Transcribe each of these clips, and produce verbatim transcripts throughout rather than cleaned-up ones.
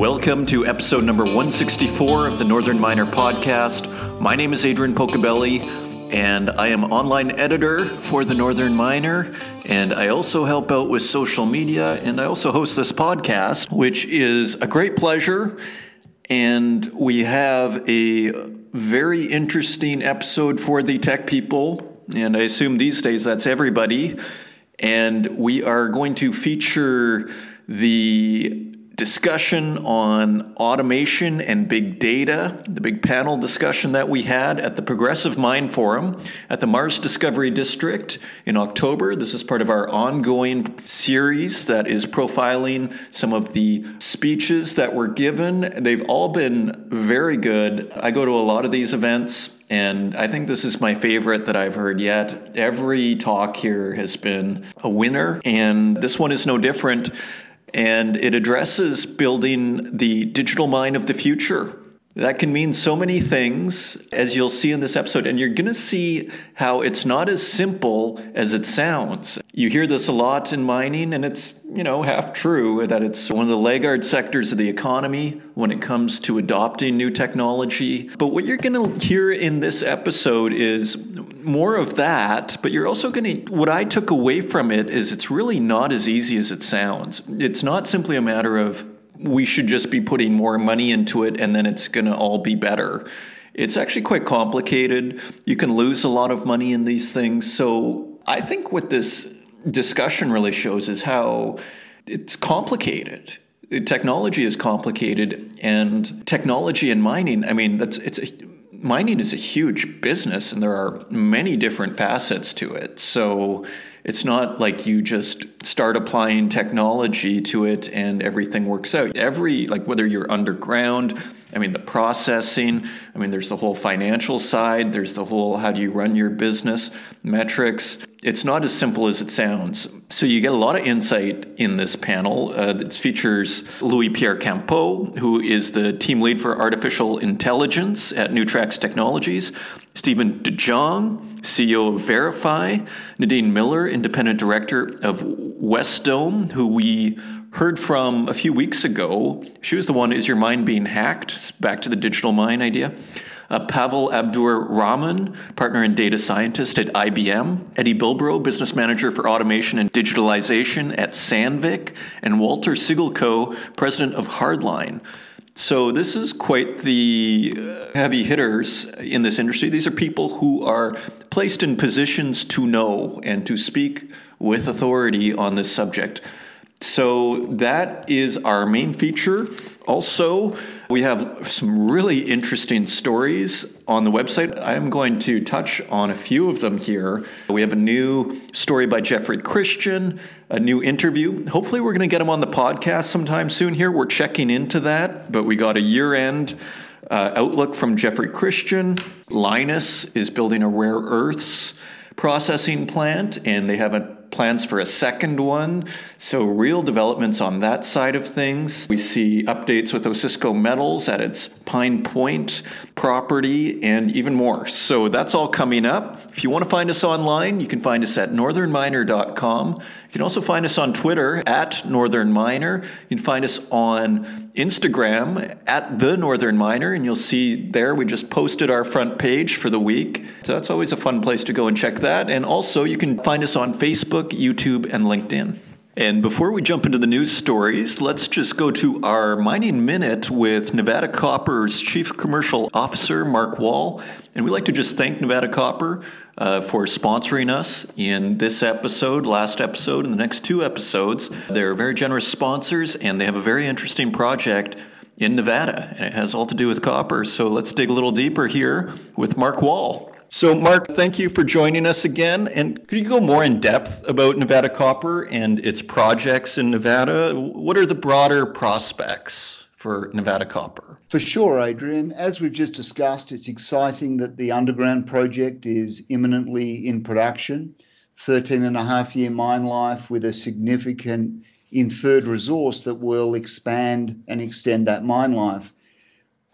Welcome to episode number one sixty-four of the Northern Miner podcast. My name is Adrian Pocobelli, and I am online editor for the Northern Miner, and I also help out with social media, and I also host this podcast, which is a great pleasure. And we have a very interesting episode for the tech people, and I assume these days that's everybody. And we are going to feature the discussion on automation and big data, the big panel discussion that we had at the Progressive Mine Forum at the MaRS Discovery District in October. This is part of our ongoing series that is profiling some of the speeches that were given. They've all been very good. I go to a lot of these events, and I think this is my favorite that I've heard yet. Every talk here has been a winner, and this one is no different. And it addresses building the digital mine of the future. That can mean so many things, as you'll see in this episode. And you're going to see how it's not as simple as it sounds. You hear this a lot in mining, and it's, you know, half true that it's one of the laggard sectors of the economy when it comes to adopting new technology. But what you're going to hear in this episode is more of that, but you're also going to, what I took away from it is it's really not as easy as it sounds. It's not simply a matter of we should just be putting more money into it and then it's going to all be better. It's actually quite complicated. You can lose a lot of money in these things. So I think what this discussion really shows is how it's complicated. Technology is complicated, and technology in mining, I mean, that's it's a, mining is a huge business, and there are many different facets to it. So it's not like you just start applying technology to it and everything works out. Every, like whether you're underground, I mean, the processing, I mean, there's the whole financial side, there's the whole how do you run your business, metrics. It's not as simple as it sounds. So you get a lot of insight in this panel. Uh, it features Louis-Pierre Campeau, who is the team lead for artificial intelligence at Newtrax Technologies, Stephen DeJong, C E O of Verify, Nadine Miller, independent director of Wesdome, who we heard from a few weeks ago. She was the one, is your mine being hacked? Back to the digital mine idea. Uh, Pavel Abdur-Rahman, partner and data scientist at I B M. Eddie Bilbro, business manager for automation and digitalization at Sandvik. And Walter Siggelkow, president of Hardline. So this is quite the heavy hitters in this industry. These are people who are placed in positions to know and to speak with authority on this subject. So that is our main feature. Also, we have some really interesting stories on the website. I'm going to touch on a few of them here. We have a new story by Jeffrey Christian, a new interview. Hopefully we're going to get him on the podcast sometime soon here. We're checking into that, but we got a year-end uh, outlook from Jeffrey Christian. Lynas is building a rare earths processing plant, and they have a plans for a second one. So real developments on that side of things. We see updates with Osisko Metals at its Pine Point property and even more. So that's all coming up. If you want to find us online, you can find us at northern miner dot com. You can also find us on Twitter at Northern Miner. You can find us on Instagram at The Northern Miner, and you'll see there we just posted our front page for the week. So that's always a fun place to go and check that. And also you can find us on Facebook, YouTube, and LinkedIn. And before we jump into the news stories, let's just go to our Mining Minute with Nevada Copper's Chief Commercial Officer, Mark Wall. And we'd like to just thank Nevada Copper uh, for sponsoring us in this episode, last episode, and the next two episodes. They're very generous sponsors, and they have a very interesting project in Nevada, and it has all to do with copper. So let's dig a little deeper here with Mark Wall. So, Mark, thank you for joining us again. And could you go more in depth about Nevada Copper and its projects in Nevada? What are the broader prospects for Nevada Copper? For sure, Adrian. As we've just discussed, it's exciting that the underground project is imminently in production. thirteen and a half year mine life with a significant inferred resource that will expand and extend that mine life.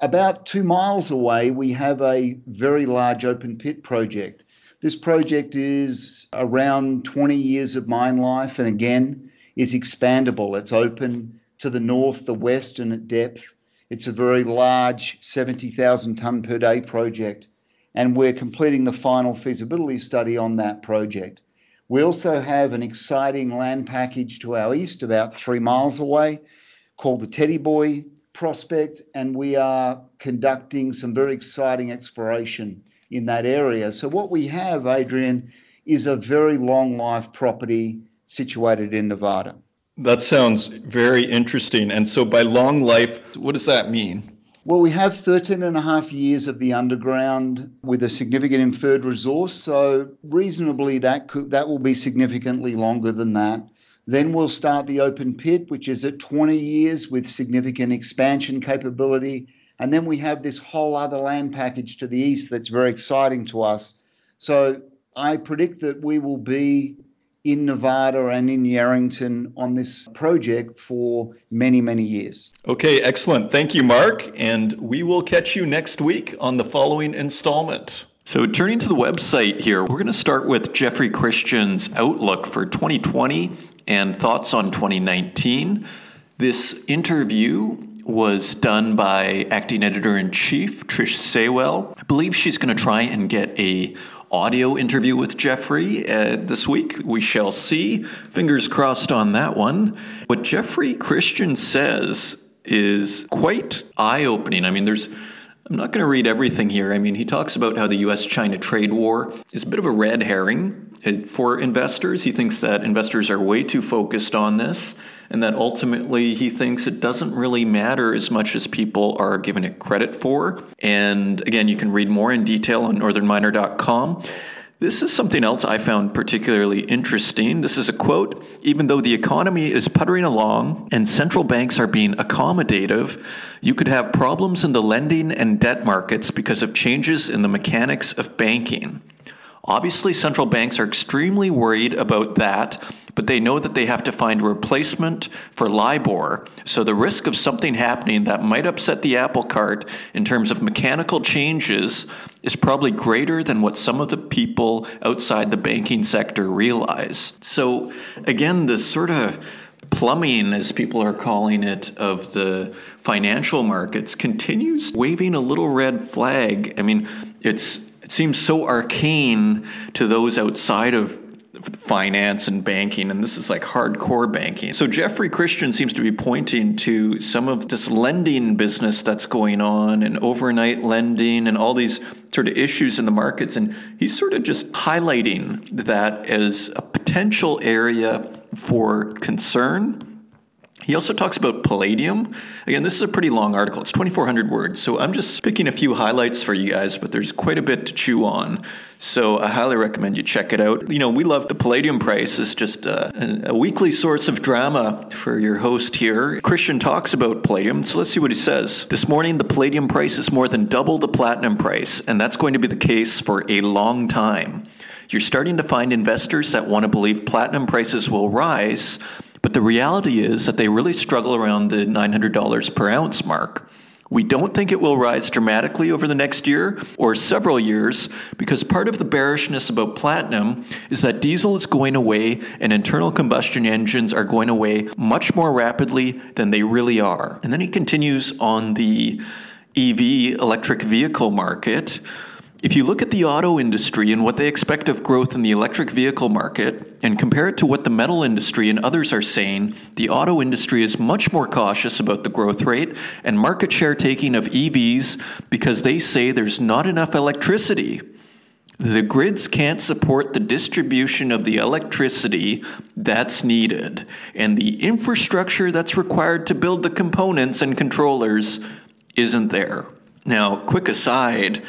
About two miles away, we have a very large open pit project. This project is around twenty years of mine life and, again, is expandable. It's open to the north, the west, and at depth. It's a very large seventy thousand tonne per day project, and we're completing the final feasibility study on that project. We also have an exciting land package to our east, about three miles away, called the Teddy Boy Prospect, and we are conducting some very exciting exploration in that area. So what we have, Adrian, is a very long life property situated in Nevada. That sounds very interesting. And so by long life, what does that mean? Well, we have thirteen and a half years of the underground with a significant inferred resource. So reasonably, that could, that will be significantly longer than that. Then we'll start the open pit, which is at twenty years with significant expansion capability. And then we have this whole other land package to the east that's very exciting to us. So I predict that we will be in Nevada and in Yarrington on this project for many, many years. Okay, excellent. Thank you, Mark. And we will catch you next week on the following installment. So turning to the website here, we're going to start with Jeffrey Christian's outlook for twenty twenty and thoughts on twenty nineteen. This interview was done by acting editor-in-chief Trish Sewell. I believe she's going to try and get a audio interview with Jeffrey uh, this week. We shall see. Fingers crossed on that one. What Jeffrey Christian says is quite eye-opening. I mean, there's I'm not going to read everything here. I mean, he talks about how the U S China trade war is a bit of a red herring for investors. He thinks that investors are way too focused on this, and that ultimately he thinks it doesn't really matter as much as people are giving it credit for. And again, you can read more in detail on northern miner dot com. This is something else I found particularly interesting. This is a quote: "Even though the economy is puttering along and central banks are being accommodative, you could have problems in the lending and debt markets because of changes in the mechanics of banking. Obviously, central banks are extremely worried about that, but they know that they have to find a replacement for LIBOR. So the risk of something happening that might upset the apple cart in terms of mechanical changes is probably greater than what some of the people outside the banking sector realize." So again, this sort of plumbing, as people are calling it, of the financial markets continues waving a little red flag. I mean, it's it seems so arcane to those outside of finance and banking, and this is like hardcore banking. So Jeffrey Christian seems to be pointing to some of this lending business that's going on, and overnight lending, and all these sort of issues in the markets, and he's sort of just highlighting that as a potential area for concern. He also talks about palladium. Again, this is a pretty long article. It's twenty-four hundred words. So I'm just picking a few highlights for you guys, but there's quite a bit to chew on. So I highly recommend you check it out. You know, we love the palladium price. It's just a, a weekly source of drama for your host here. Christian talks about palladium. So let's see what he says. "This morning, the palladium price is more than double the platinum price, and that's going to be the case for a long time. You're starting to find investors that want to believe platinum prices will rise, but the reality is that they really struggle around the nine hundred dollars per ounce mark. We don't think it will rise dramatically over the next year or several years, because part of the bearishness about platinum is that diesel is going away and internal combustion engines are going away much more rapidly than they really are." And then he continues on the E V, electric vehicle market. "If you look at the auto industry and what they expect of growth in the electric vehicle market, and compare it to what the metal industry and others are saying, the auto industry is much more cautious about the growth rate and market share taking of E Vs because they say there's not enough electricity. The grids can't support the distribution of the electricity that's needed, and the infrastructure that's required to build the components and controllers isn't there." Now, quick aside,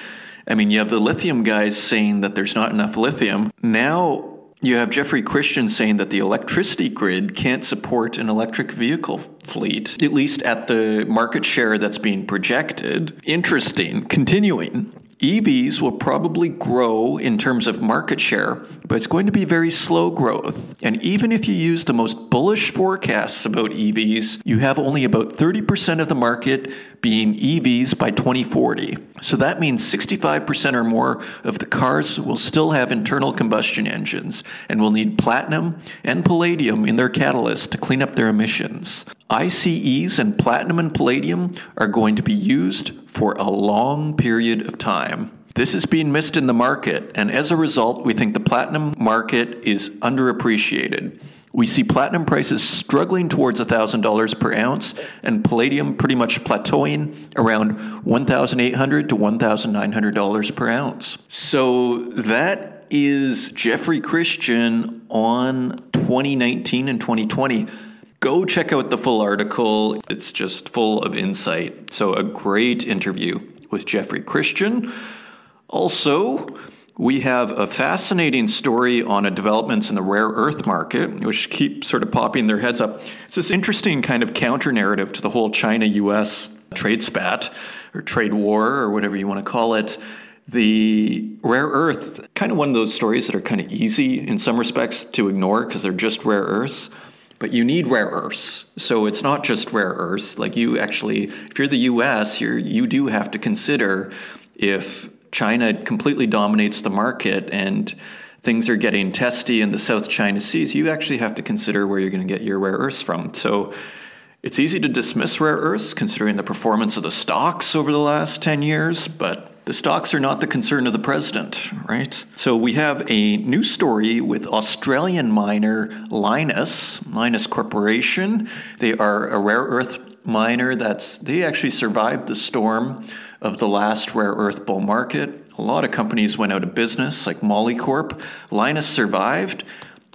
I mean, you have the lithium guys saying that there's not enough lithium. Now you have Jeffrey Christian saying that the electricity grid can't support an electric vehicle fleet, at least at the market share that's being projected. Interesting. Continuing. E Vs will probably grow in terms of market share, but it's going to be very slow growth. And even if you use the most bullish forecasts about E Vs, you have only about thirty percent of the market being E Vs by twenty forty. So that means sixty-five percent or more of the cars will still have internal combustion engines and will need platinum and palladium in their catalysts to clean up their emissions. I C Es and platinum and palladium are going to be used for a long period of time. This is being missed in the market, and as a result, we think the platinum market is underappreciated. We see platinum prices struggling towards one thousand dollars per ounce and palladium pretty much plateauing around one thousand eight hundred dollars to one thousand nine hundred dollars per ounce. So that is Jeffrey Christian on twenty nineteen and twenty twenty. Go check out the full article. It's just full of insight. So a great interview with Jeffrey Christian. Also, we have a fascinating story on a developments in the rare earth market, which keep sort of popping their heads up. It's this interesting kind of counter-narrative to the whole China U S trade spat or trade war or whatever you want to call it. The rare earth, kind of one of those stories that are kind of easy in some respects to ignore because they're just rare earths. But you need rare earths. So it's not just rare earths. Like you actually, if you're the U S, you're, you do have to consider if China completely dominates the market and things are getting testy in the South China Seas, you actually have to consider where you're going to get your rare earths from. So it's easy to dismiss rare earths considering the performance of the stocks over the last ten years, but the stocks are not the concern of the president, right? So we have a new story with Australian miner Lynas, Lynas Corporation. They are a rare earth miner that's, they actually survived the storm of the last rare earth bull market. A lot of companies went out of business, like Molycorp. Lynas survived,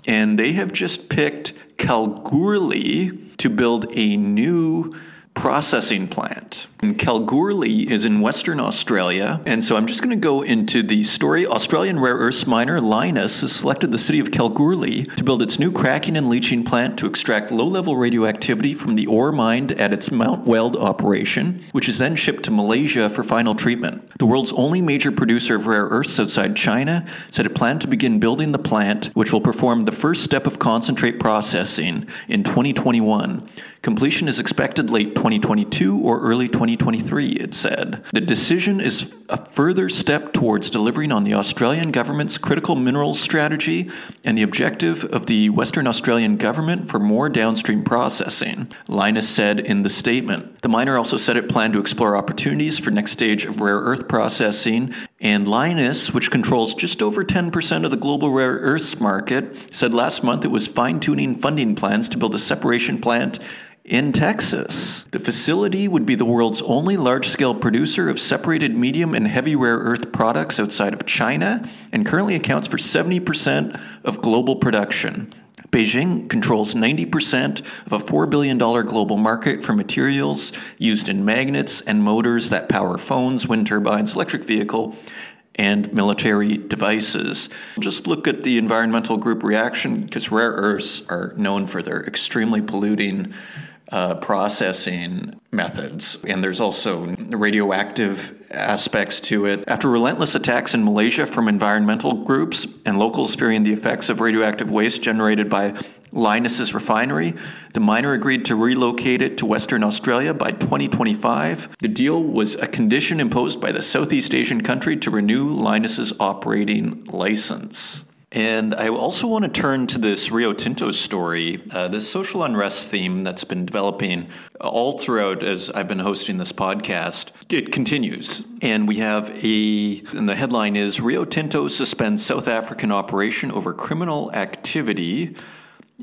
and they have just picked Kalgoorlie to build a new processing plant. And Kalgoorlie is in Western Australia, and so I'm just going to go into the story. Australian rare earths miner Lynas has selected the city of Kalgoorlie to build its new cracking and leaching plant to extract low-level radioactivity from the ore mined at its Mount Weld operation, which is then shipped to Malaysia for final treatment. The world's only major producer of rare earths outside China said it planned to begin building the plant, which will perform the first step of concentrate processing in twenty twenty-one. Completion is expected late twenty twenty-two or early twenty twenty-three, it said. The decision is a further step towards delivering on the Australian government's critical minerals strategy and the objective of the Western Australian government for more downstream processing, Lynas said in the statement. The miner also said it planned to explore opportunities for next stage of rare earth processing, and Lynas, which controls just over ten percent of the global rare earths market, said last month it was fine-tuning funding plans to build a separation plant in Texas. The facility would be the world's only large-scale producer of separated medium and heavy rare earth products outside of China and currently accounts for seventy percent of global production. Beijing controls ninety percent of a four billion dollars global market for materials used in magnets and motors that power phones, wind turbines, electric vehicle, and military devices. Just look at the environmental group reaction because rare earths are known for their extremely polluting Uh, processing methods. And there's also radioactive aspects to it. After relentless attacks in Malaysia from environmental groups and locals fearing the effects of radioactive waste generated by Lynas's refinery, the miner agreed to relocate it to Western Australia by twenty twenty-five. The deal was a condition imposed by the Southeast Asian country to renew Lynas's operating license. And I also want to turn to this Rio Tinto story, uh, this social unrest theme that's been developing all throughout as I've been hosting this podcast. It continues. And we have a, and the headline is, Rio Tinto suspends South African operation over criminal activity.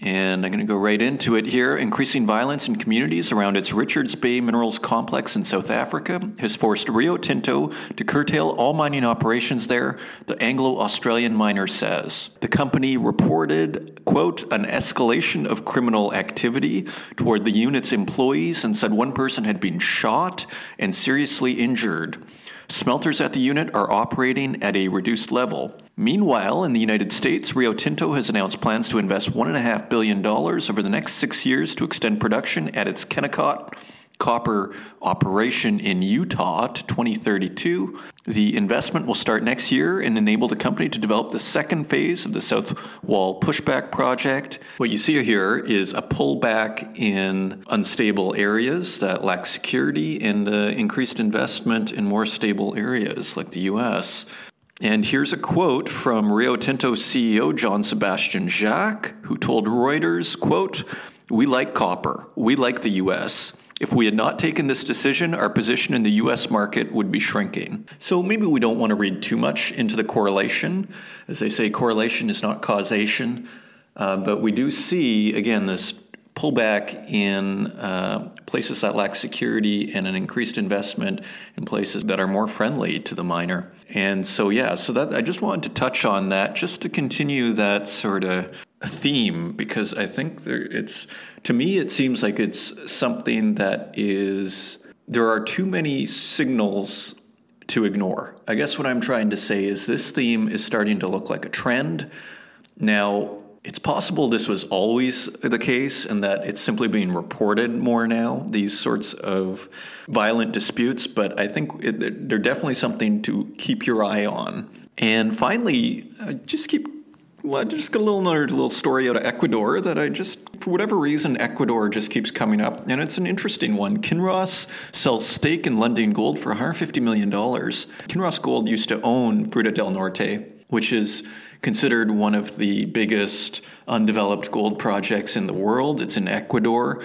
And I'm going to go right into it here. Increasing violence in communities around its Richards Bay Minerals Complex in South Africa has forced Rio Tinto to curtail all mining operations there, the Anglo-Australian miner says. The company reported, quote, an escalation of criminal activity toward the unit's employees and said one person had been shot and seriously injured. Smelters at the unit are operating at a reduced level. Meanwhile, in the United States, Rio Tinto has announced plans to invest one point five billion dollars over the next six years to extend production at its Kennecott copper operation in Utah to twenty thirty-two. The investment will start next year and enable the company to develop the second phase of the South Wall Pushback Project. What you see here is a pullback in unstable areas that lack security and uh, increased investment in more stable areas like the U S. And here's a quote from Rio Tinto C E O John Sebastian Jacques, who told Reuters, quote, "We like copper. We like the U S. If we had not taken this decision, our position in the U S market would be shrinking." So maybe we don't want to read too much into the correlation. As they say, correlation is not causation. Uh, but we do see, again, this pullback in uh, places that lack security and an increased investment in places that are more friendly to the miner. And so, yeah, so that I just wanted to touch on that just to continue that sort of theme, because I think there, it's, to me, it seems like it's something that is, there are too many signals to ignore. I guess what I'm trying to say is this theme is starting to look like a trend. Now, it's possible this was always the case and that it's simply being reported more now, these sorts of violent disputes, but I think it, they're definitely something to keep your eye on. And finally, I just keep Well, I just got a little another little story out of Ecuador that I just, for whatever reason, Ecuador just keeps coming up. And it's an interesting one. Kinross sells stake in Lundin Gold for one hundred fifty million dollars. Kinross Gold used to own Fruta del Norte, which is considered one of the biggest undeveloped gold projects in the world. It's in Ecuador.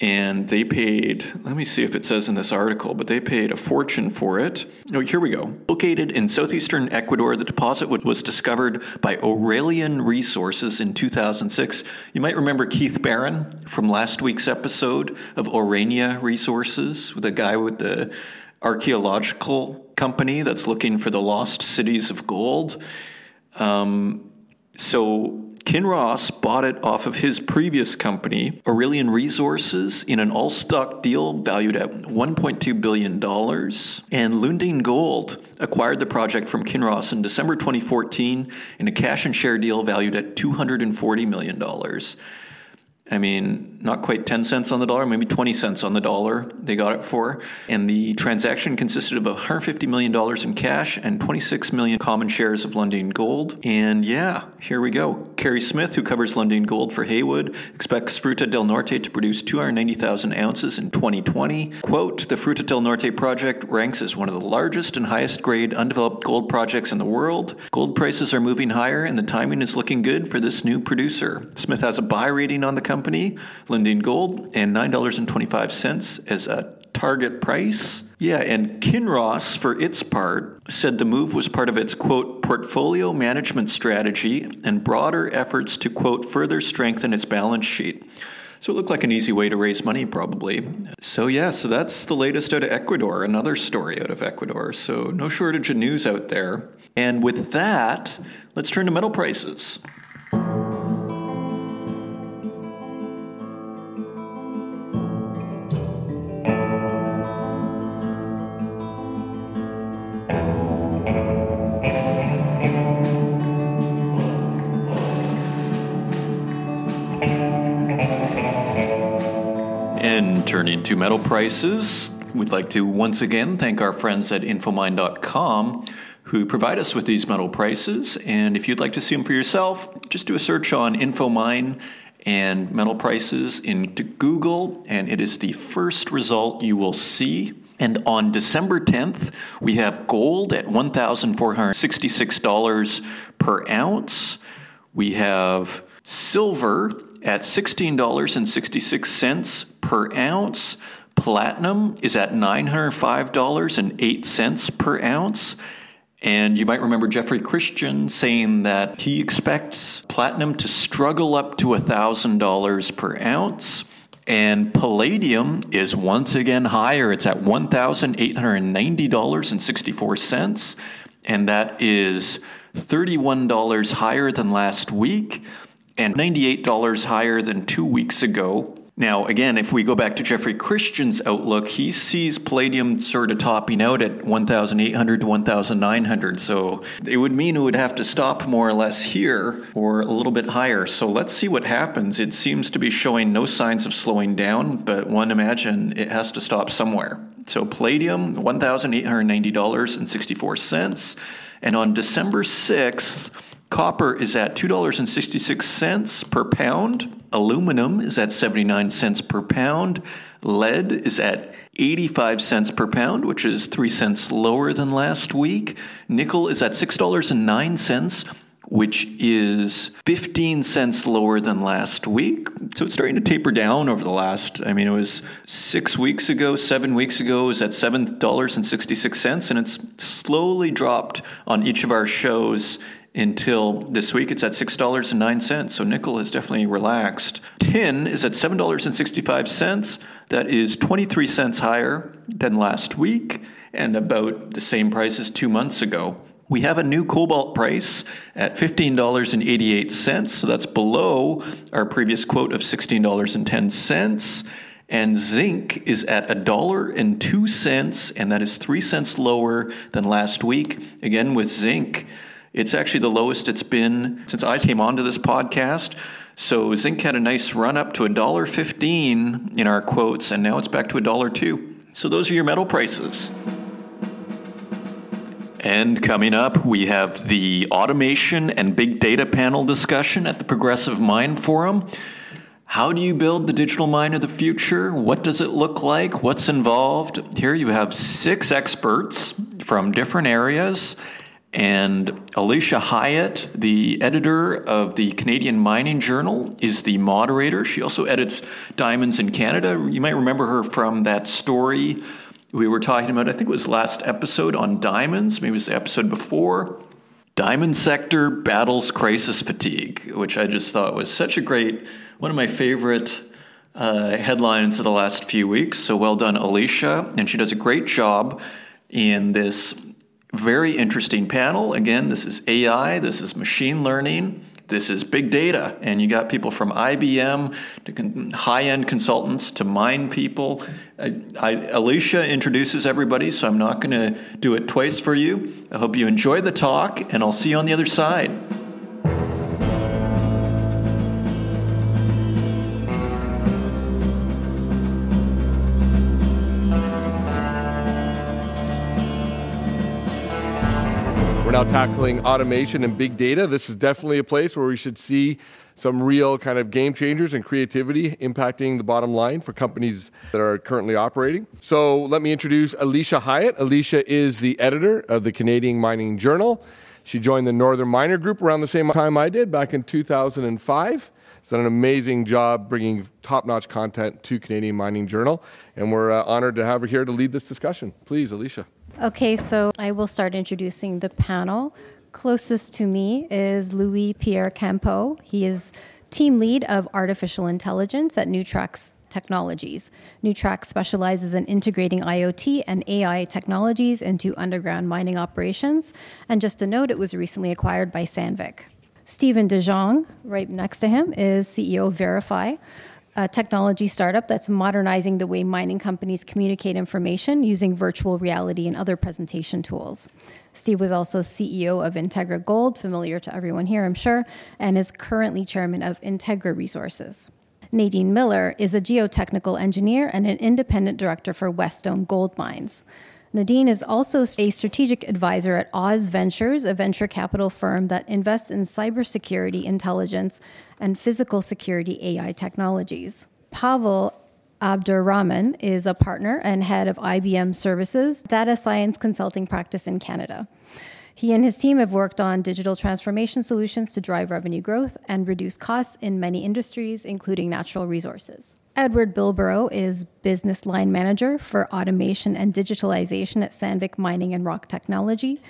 And they paid, let me see if it says in this article, but they paid a fortune for it. Oh, here we go. Located in southeastern Ecuador, the deposit was discovered by Aurelian Resources in two thousand six. You might remember Keith Barron from last week's episode of Aurania Resources, the guy with the archaeological company that's looking for the lost cities of gold. Um, so... Kinross bought it off of his previous company, Aurelian Resources, in an all-stock deal valued at one point two billion dollars. And Lundin Gold acquired the project from Kinross in December twenty fourteen in a cash-and-share deal valued at two hundred forty million dollars. I mean, not quite ten cents on the dollar, maybe twenty cents on the dollar they got it for. And the transaction consisted of one hundred fifty million dollars in cash and twenty-six million common shares of Lundin Gold. And yeah, here we go. Kerry Smith, who covers Lundin Gold for Haywood, expects Fruta del Norte to produce two hundred ninety thousand ounces in twenty twenty. Quote, "The Fruta del Norte project ranks as one of the largest and highest grade undeveloped gold projects in the world. Gold prices are moving higher and the timing is looking good for this new producer. Smith has a buy rating on the company. Company, Lundin Gold, and nine dollars and twenty-five cents as a target price. Yeah, and Kinross, for its part, said the move was part of its, quote, portfolio management strategy and broader efforts to, quote, further strengthen its balance sheet. So it looked like an easy way to raise money, probably. So yeah, so that's the latest out of Ecuador, another story out of Ecuador. So no shortage of news out there. And with that, let's turn to metal prices. Turning to metal prices, we'd like to once again thank our friends at infomine dot com who provide us with these metal prices. And if you'd like to see them for yourself, just do a search on Infomine and metal prices into Google, and it is the first result you will see. And on December tenth, we have gold at one thousand four hundred sixty-six dollars per ounce. We have silver at sixteen dollars and sixty-six cents per ounce. Platinum is at nine hundred five dollars and eight cents per ounce. And you might remember Jeffrey Christian saying that he expects platinum to struggle up to one thousand dollars per ounce. And palladium is once again higher. It's at one thousand eight hundred ninety dollars and sixty-four cents. And that is thirty-one dollars higher than last week and ninety-eight dollars higher than two weeks ago. Now, again, if we go back to Jeffrey Christian's outlook, he sees palladium sort of topping out at eighteen hundred to nineteen hundred. So it would mean it would have to stop more or less here or a little bit higher. So let's see what happens. It seems to be showing no signs of slowing down, but one imagine it has to stop somewhere. So palladium, one thousand eight hundred ninety dollars and sixty-four cents. And on December sixth, copper is at two dollars and sixty-six cents per pound. Aluminum is at seventy-nine cents per pound. Lead is at eighty-five cents per pound, which is three cents lower than last week. Nickel is at six dollars and nine cents, which is fifteen cents lower than last week. So it's starting to taper down over the last, I mean, it was six weeks ago, seven weeks ago, it was at seven dollars and sixty-six cents, and it's slowly dropped on each of our shows until this week. It's at six dollars and nine cents, so nickel has definitely relaxed. Tin is at seven dollars and sixty-five cents. That is twenty-three cents higher than last week and about the same price as two months ago. We have a new cobalt price at fifteen dollars and eighty-eight cents, so that's below our previous quote of sixteen dollars and ten cents. And zinc is at one dollar and two cents, and that is three cents lower than last week. Again, with zinc, it's actually the lowest it's been since I came onto this podcast. So zinc had a nice run up to one dollar and fifteen cents in our quotes, and now it's back to one dollar and two cents. So those are your metal prices. And coming up, we have the automation and big data panel discussion at the Progressive Mine Forum. How do you build the digital mine of the future? What does it look like? What's involved? Here you have six experts from different areas. And Alisha Hiyate, the editor of the Canadian Mining Journal, is the moderator. She also edits Diamonds in Canada. You might remember her from that story we were talking about, I think it was last episode on diamonds, maybe it was the episode before. Diamond sector battles crisis fatigue, which I just thought was such a great, one of my favorite uh, headlines of the last few weeks. So well done, Alisha. And she does a great job in this very interesting panel. Again, this is A I, this is machine learning, this is big data. And you got people from I B M to high-end consultants to mine people. I, I, Alisha introduces everybody, so I'm not going to do it twice for you. I hope you enjoy the talk, and I'll see you on the other side. We're now tackling automation and big data. This is definitely a place where we should see some real kind of game changers and creativity impacting the bottom line for companies that are currently operating. So let me introduce Alisha Hiyate. Alisha is the editor of the Canadian Mining Journal. She joined the Northern Miner Group around the same time I did, back in two thousand five. She's done an amazing job bringing top-notch content to Canadian Mining Journal, and we're uh, honored to have her here to lead this discussion. Please, Alisha. Okay, so I will start introducing the panel. Closest to me is Louis-Pierre Campeau. He is team lead of artificial intelligence at Newtrax Technologies. Newtrax specializes in integrating I O T and A I technologies into underground mining operations. And just a note, it was recently acquired by Sandvik. Stephen DeJong, right next to him, is C E O of Verify, a technology startup that's modernizing the way mining companies communicate information using virtual reality and other presentation tools. Steve was also C E O of Integra Gold, familiar to everyone here, I'm sure, and is currently chairman of Integra Resources. Nadine Miller is a geotechnical engineer and an independent director for Wesdome Gold Mines. Nadine is also a strategic advisor at Oz Ventures, a venture capital firm that invests in cybersecurity intelligence and physical security A I technologies. Pavel Abdur-Rahman is a partner and head of I B M Services, data science consulting practice in Canada. He and his team have worked on digital transformation solutions to drive revenue growth and reduce costs in many industries, including natural resources. Edward Bilborough is business line manager for automation and digitalization at Sandvik Mining and Rock Technology.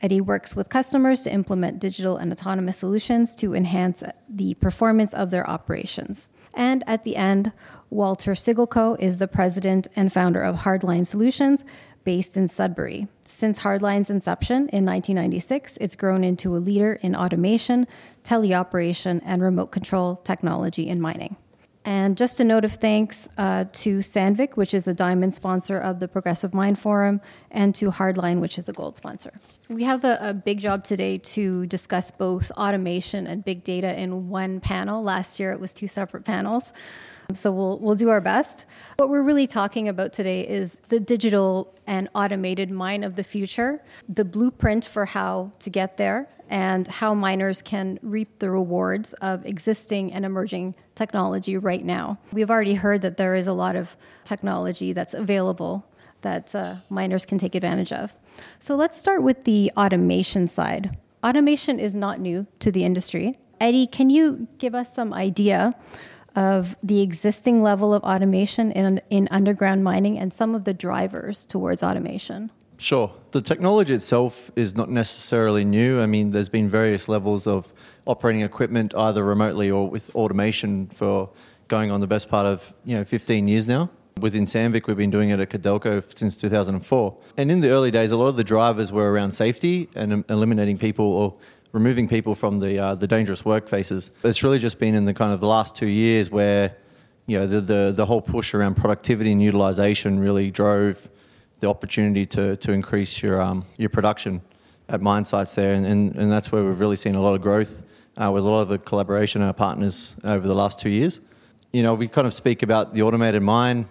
Eddie works with customers to implement digital and autonomous solutions to enhance the performance of their operations. And at the end, Walter Siggelkow is the president and founder of Hardline Solutions, based in Sudbury. Since Hardline's inception in nineteen ninety-six, it's grown into a leader in automation, teleoperation, and remote control technology in mining. And just a note of thanks uh, to Sandvik, which is a diamond sponsor of the Progressive Mine Forum, and to Hardline, which is a gold sponsor. We have a, a big job today to discuss both automation and big data in one panel. Last year, it was two separate panels. So we'll we'll do our best. What we're really talking about today is the digital and automated mine of the future, the blueprint for how to get there, and how miners can reap the rewards of existing and emerging technology right now. We've already heard that there is a lot of technology that's available that uh, miners can take advantage of. So let's start with the automation side. Automation is not new to the industry. Eddie, can you give us some idea of the existing level of automation in, in underground mining and some of the drivers towards automation? Sure. The technology itself is not necessarily new. I mean, there's been various levels of operating equipment either remotely or with automation for going on the best part of, you know, fifteen years now. Within Sandvik, we've been doing it at Codelco since two thousand four. And in the early days, a lot of the drivers were around safety and eliminating people or removing people from the uh, the dangerous work faces. It's really just been in the kind of the last two years where, you know, the the, the whole push around productivity and utilization really drove the opportunity to to increase your um, your production at mine sites there, and, and and that's where we've really seen a lot of growth uh, with a lot of the collaboration and our partners over the last two years. You know, we kind of speak about the automated mine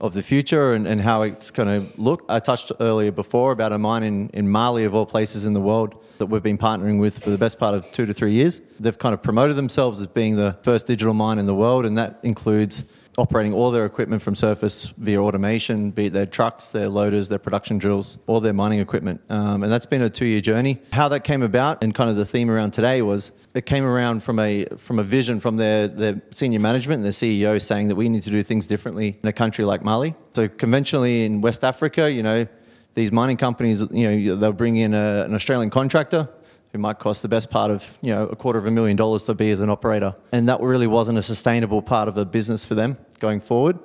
of the future and, and how it's going to look. I touched earlier before about a mine in, in Mali, of all places in the world, that we've been partnering with for the best part of two to three years. They've kind of promoted themselves as being the first digital mine in the world, and that includes operating all their equipment from surface via automation, be it their trucks, their loaders, their production drills, all their mining equipment. Um, and that's been a two-year journey. How that came about and kind of the theme around today was it came around from a from a vision from their, their senior management and their C E O saying that we need to do things differently in a country like Mali. So conventionally in West Africa, you know, these mining companies, you know, they'll bring in a, an Australian contractor who might cost the best part of, you know, a quarter of a million dollars to be as an operator. And that really wasn't a sustainable part of a business for them going forward,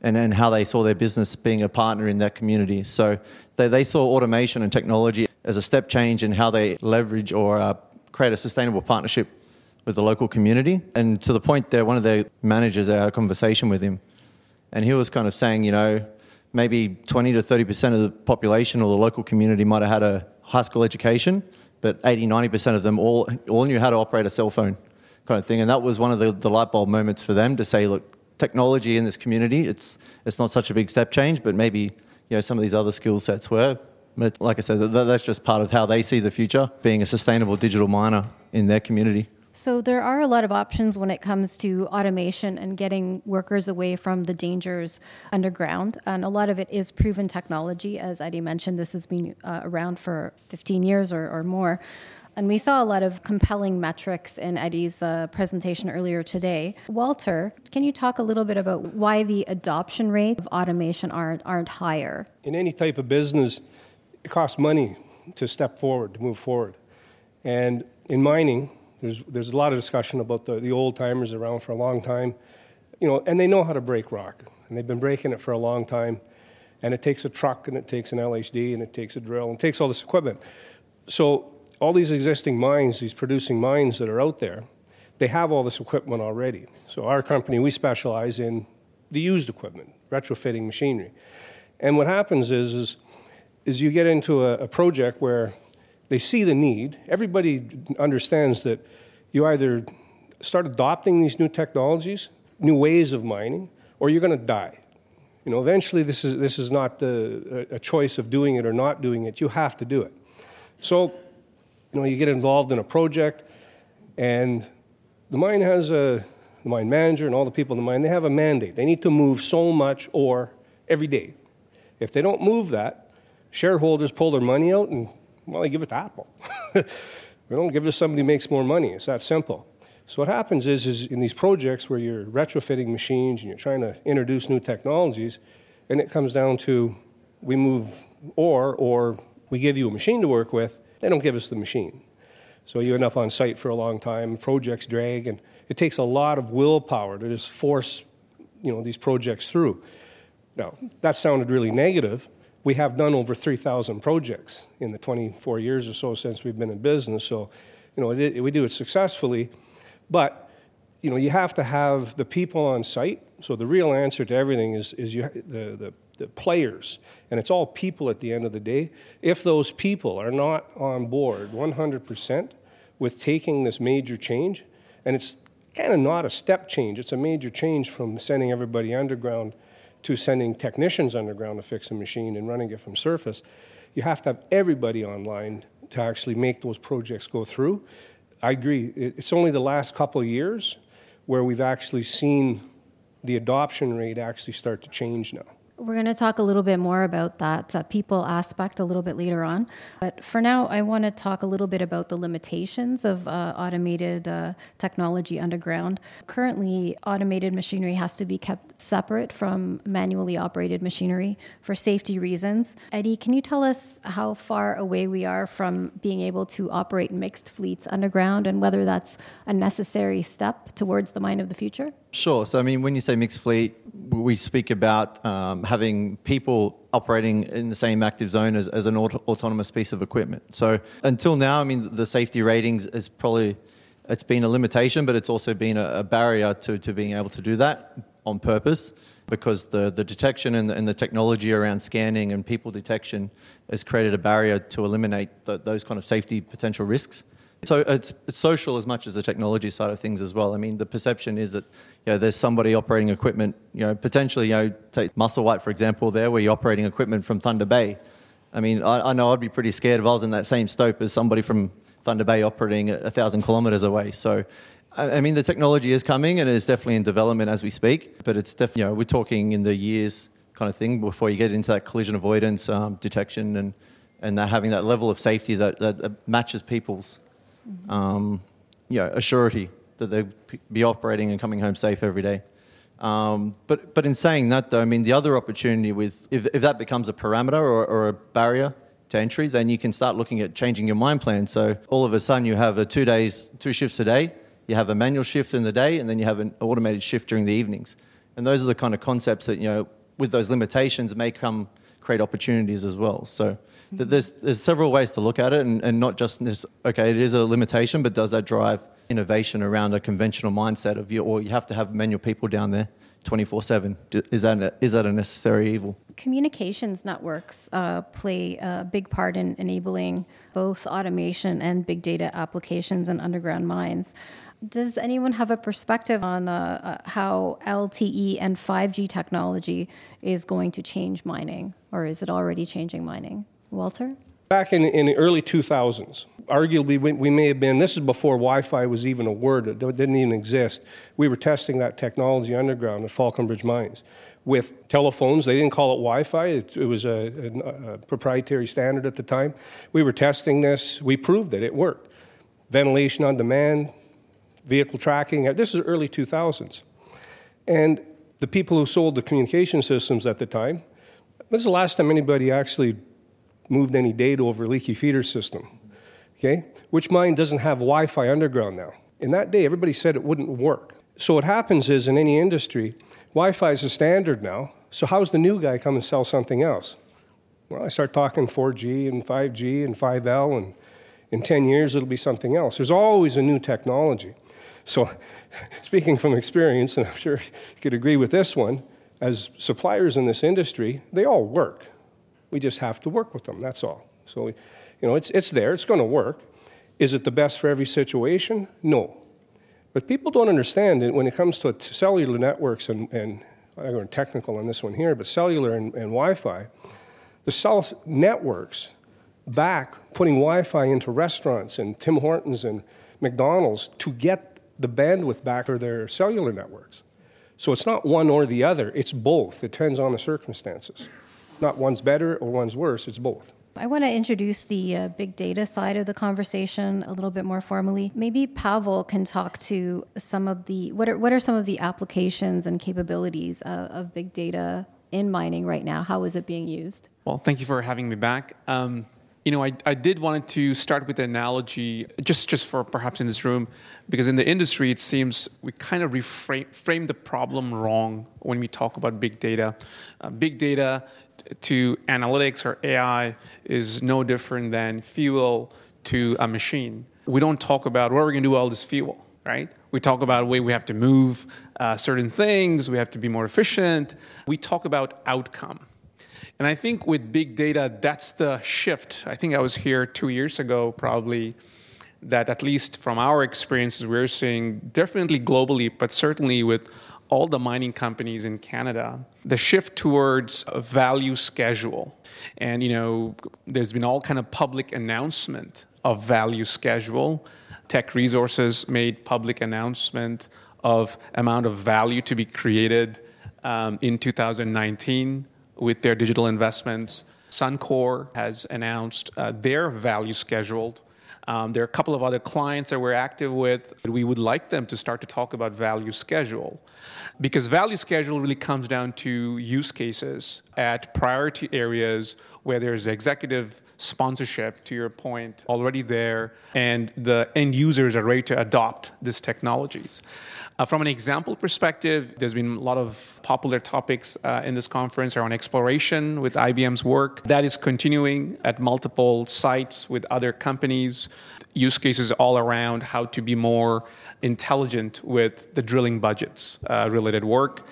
and then how they saw their business being a partner in that community. So they, they saw automation and technology as a step change in how they leverage or uh, create a sustainable partnership with the local community. And to the point there, one of their managers, I had a conversation with him, and he was kind of saying, you know, maybe twenty to thirty percent of the population or the local community might have had a high school education, but eighty, ninety percent of them all all knew how to operate a cell phone kind of thing. And that was one of the, the light bulb moments for them to say, look, technology in this community, it's it's not such a big step change, but maybe, you know, some of these other skill sets were. But like I said, that, that's just part of how they see the future, being a sustainable digital miner in their community. So there are a lot of options when it comes to automation and getting workers away from the dangers underground. And a lot of it is proven technology. As Eddie mentioned, this has been uh, around for fifteen years or, or more. And we saw a lot of compelling metrics in Eddie's uh, presentation earlier today. Walter, can you talk a little bit about why the adoption rate of automation aren't, aren't higher? In any type of business, it costs money to step forward, to move forward. And in mining, There's there's a lot of discussion about the, the old-timers around for a long time, you know, and they know how to break rock, and they've been breaking it for a long time, and it takes a truck, and it takes an L H D, and it takes a drill, and it takes all this equipment. So all these existing mines, these producing mines that are out there, they have all this equipment already. So our company, we specialize in the used equipment, retrofitting machinery. And what happens is, is, is you get into a, a project where they see the need. Everybody understands that you either start adopting these new technologies, new ways of mining, or you're going to die. You know, eventually this is this is not the, a choice of doing it or not doing it. You have to do it. So, you know, you get involved in a project, and the mine has a the mine manager and all the people in the mine, they have a mandate. They need to move so much ore every day. If they don't move that, shareholders pull their money out and, well, they give it to Apple. We don't give it to somebody who makes more money. It's that simple. So what happens is, is in these projects where you're retrofitting machines and you're trying to introduce new technologies, and it comes down to we move ore or we give you a machine to work with, they don't give us the machine. So you end up on site for a long time, projects drag, and it takes a lot of willpower to just force, you know, these projects through. Now, that sounded really negative. We have done over three thousand projects in the twenty-four years or so since we've been in business. So, you know, it, it, we do it successfully. But you know, you have to have the people on site. So the real answer to everything is is you, the, the the players, and it's all people at the end of the day. If those people are not on board one hundred percent with taking this major change, and it's kind of not a step change, it's a major change from sending everybody underground to sending technicians underground to fix a machine and running it from surface, you have to have everybody online to actually make those projects go through. I agree, it's only the last couple of years where we've actually seen the adoption rate actually start to change now. We're going to talk a little bit more about that uh, people aspect a little bit later on. But for now, I want to talk a little bit about the limitations of uh, automated uh, technology underground. Currently, automated machinery has to be kept separate from manually operated machinery for safety reasons. Eddie, can you tell us how far away we are from being able to operate mixed fleets underground and whether that's a necessary step towards the mine of the future? Sure. So, I mean, when you say mixed fleet, we speak about um, having people operating in the same active zone as, as an auto- autonomous piece of equipment. So until now, I mean, the safety ratings is probably, it's been a limitation, but it's also been a, a barrier to, to being able to do that on purpose, because the, the detection and the, and the technology around scanning and people detection has created a barrier to eliminate th- those kind of safety potential risks. So it's, it's social as much as the technology side of things as well. I mean, the perception is that, you know, there's somebody operating equipment, you know, potentially, you know, take Musselwhite, for example, there where you're operating equipment from Thunder Bay. I mean, I, I know I'd be pretty scared if I was in that same stope as somebody from Thunder Bay operating a thousand kilometres away. So, I, I mean, the technology is coming and it's definitely in development as we speak, but it's definitely, you know, we're talking in the years kind of thing before you get into that collision avoidance um, detection and, and that having that level of safety that, that matches people's. Mm-hmm. Um, you know, a surety that they be operating and coming home safe every day. Um, but but in saying that, though, I mean, the other opportunity with, if, if that becomes a parameter or, or a barrier to entry, then you can start looking at changing your mine plan. So all of a sudden you have a two days, two shifts a day, you have a manual shift in the day, and then you have an automated shift during the evenings. And those are the kind of concepts that, you know, with those limitations may come create opportunities as well. So th- there's there's several ways to look at it, and, and not just this, okay, it is a limitation, but does that drive innovation around a conventional mindset of you, or you have to have manual people down there twenty-four seven? Is that a, is that a necessary evil? Communications networks uh, play a big part in enabling both automation and big data applications in underground mines. Does anyone have a perspective on uh, uh, how L T E and five G technology is going to change mining, or is it already changing mining? Walter? Back in, in the early two thousands, arguably we, we may have been, this is before Wi-Fi was even a word, it didn't even exist. We were testing that technology underground at Falconbridge Mines with telephones. They didn't call it Wi-Fi. It, it was a, a, a proprietary standard at the time. We were testing this. We proved it. It worked. Ventilation on demand, vehicle tracking. This is early two thousands. And the people who sold the communication systems at the time, this is the last time anybody actually moved any data over a leaky feeder system, okay? Which mine doesn't have Wi-Fi underground now. In that day, everybody said it wouldn't work. So what happens is, in any industry, Wi-Fi is a standard now, so how's the new guy come and sell something else? Well, I start talking four G and five G and five L, and in ten years, it'll be something else. There's always a new technology. So speaking from experience, and I'm sure you could agree with this one, as suppliers in this industry, they all work. We just have to work with them, that's all. So, you know, it's it's there, it's going to work. Is it the best for every situation? No. But people don't understand that when it comes to cellular networks, and, and I'm going technical on this one here, but cellular and, and Wi-Fi, the cell networks back putting Wi-Fi into restaurants and Tim Hortons and McDonald's to get the bandwidth back for their cellular networks. So it's not one or the other, it's both. It depends on the circumstances. Not one's better or one's worse, it's both. I want to introduce the uh, big data side of the conversation a little bit more formally. Maybe Pavel can talk to some of the, what are, what are some of the applications and capabilities of, of big data in mining right now? How is it being used? Well, thank you for having me back. Um, You know, I, I did want to start with an analogy, just, just for perhaps in this room, because in the industry, it seems we kind of reframe frame the problem wrong when we talk about big data. Uh, big data to analytics or A I is no different than fuel to a machine. We don't talk about what are we going to do with all this fuel. right? We talk about a way we have to move uh, certain things, we have to be more efficient. We talk about outcome. And I think with big data, that's the shift. I think I was here two years ago, probably, that at least from our experiences, we're seeing definitely globally, but certainly with all the mining companies in Canada, the shift towards a value schedule. And, you know, there's been all kind of public announcement of value schedule. Teck Resources made public announcement of amount of value to be created um, in two thousand nineteen with their digital investments. Suncor has announced uh, their value scheduled. Um, there are a couple of other clients that we're active with. We would like them to start to talk about value schedule, because value schedule really comes down to use cases at priority areas where there's executive sponsorship, to your point, already there, and the end users are ready to adopt these technologies. Uh, from an example perspective, there's been a lot of popular topics uh, in this conference around exploration with I B M's work. That is continuing at multiple sites with other companies. Use cases all around how to be more intelligent with the drilling budgets uh, related work.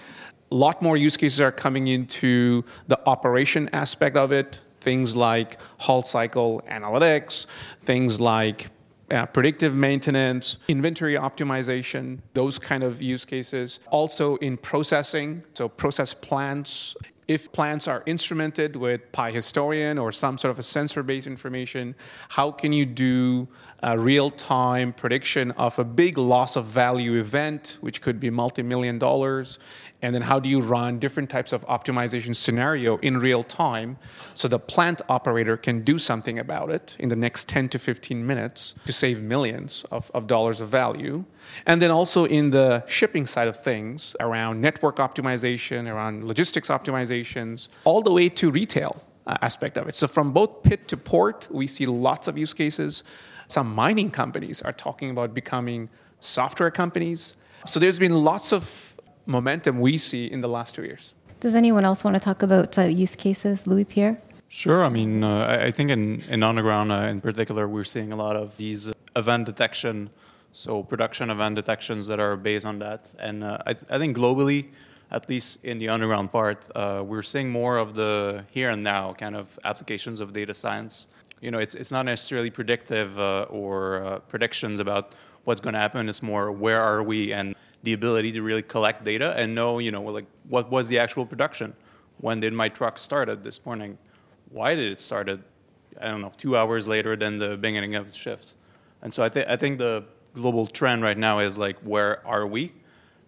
A lot more use cases are coming into the operation aspect of it, things like haul cycle analytics, things like uh, predictive maintenance, inventory optimization, those kind of use cases. Also in processing, so process plants. If plants are instrumented with PyHistorian or some sort of a sensor-based information, how can you do a real-time prediction of a big loss of value event, which could be multi-million dollars? And then how do you run different types of optimization scenario in real time so the plant operator can do something about it in the next ten to fifteen minutes to save millions of, of dollars of value? And then also in the shipping side of things, around network optimization, around logistics optimization, all the way to retail uh, aspect of it. So from both pit to port, we see lots of use cases. Some mining companies are talking about becoming software companies. So there's been lots of momentum we see in the last two years. Does anyone else want to talk about uh, use cases, Louis-Pierre? Sure. I mean, uh, I think in, in underground uh, in particular, we're seeing a lot of these uh, event detection, so production event detections that are based on that. And uh, I, th- I think globally, at least in the underground part, uh, we're seeing more of the here and now kind of applications of data science. You know, it's it's not necessarily predictive uh, or uh, predictions about what's going to happen. It's more where are we and the ability to really collect data and know, you know, like what was the actual production? When did my truck start this morning? Why did it start at, I don't know, two hours later than the beginning of the shift? And so I, th- I think the global trend right now is like, where are we?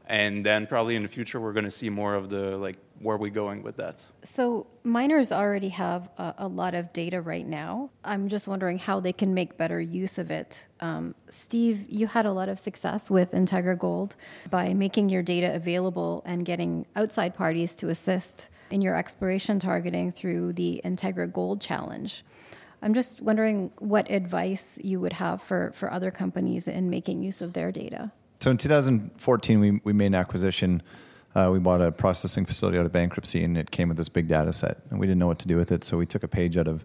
And then probably in the future, we're going to see more of the, like, where are we going with that? So miners already have a, a lot of data right now. I'm just wondering how they can make better use of it. Um, Steve, you had a lot of success with Integra Gold by making your data available and getting outside parties to assist in your exploration targeting through the Integra Gold Challenge. I'm just wondering what advice you would have for, for other companies in making use of their data. So in two thousand fourteen, we, we made an acquisition. Uh, we bought a processing facility out of bankruptcy, and it came with this big data set. And we didn't know what to do with it, so we took a page out of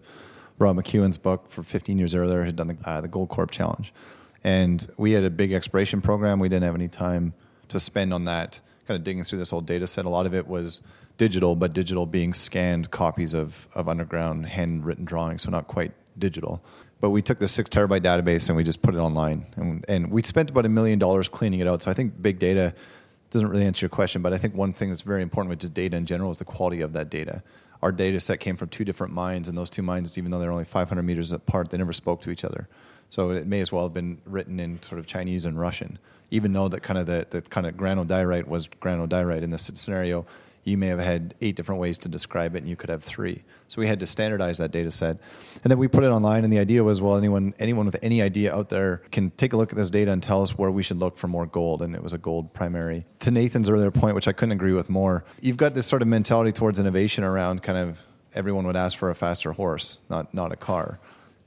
Rob McEwen's book for fifteen years earlier, had done the, uh, the Gold Corp Challenge. And we had a big exploration program. We didn't have any time to spend on that, kind of digging through this old data set. A lot of it was digital, but digital being scanned copies of, of underground handwritten drawings, so not quite digital. But we took the six terabyte database and we just put it online. And, and we spent about a million dollars cleaning it out. So I think big data doesn't really answer your question, but I think one thing that's very important with just data in general is the quality of that data. Our data set came from two different mines, and those two mines, even though they're only five hundred meters apart, they never spoke to each other. So it may as well have been written in sort of Chinese and Russian. Even though that kind of the, the kind of granodiorite was granodiorite in this scenario, you may have had eight different ways to describe it, and you could have three. So we had to standardize that data set. And then we put it online, and the idea was, well, anyone anyone with any idea out there can take a look at this data and tell us where we should look for more gold, and it was a gold primary. To Nathan's earlier point, which I couldn't agree with more, you've got this sort of mentality towards innovation around kind of everyone would ask for a faster horse, not not a car.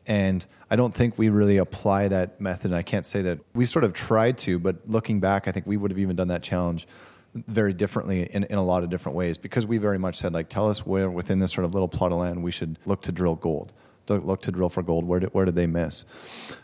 And I don't think we really apply that method, and I can't say that. We sort of tried to, but looking back, I think we would have even done that challenge very differently in, in a lot of different ways, because we very much said, like, tell us where within this sort of little plot of land we should look to drill gold, look to drill for gold. Where did, where did they miss?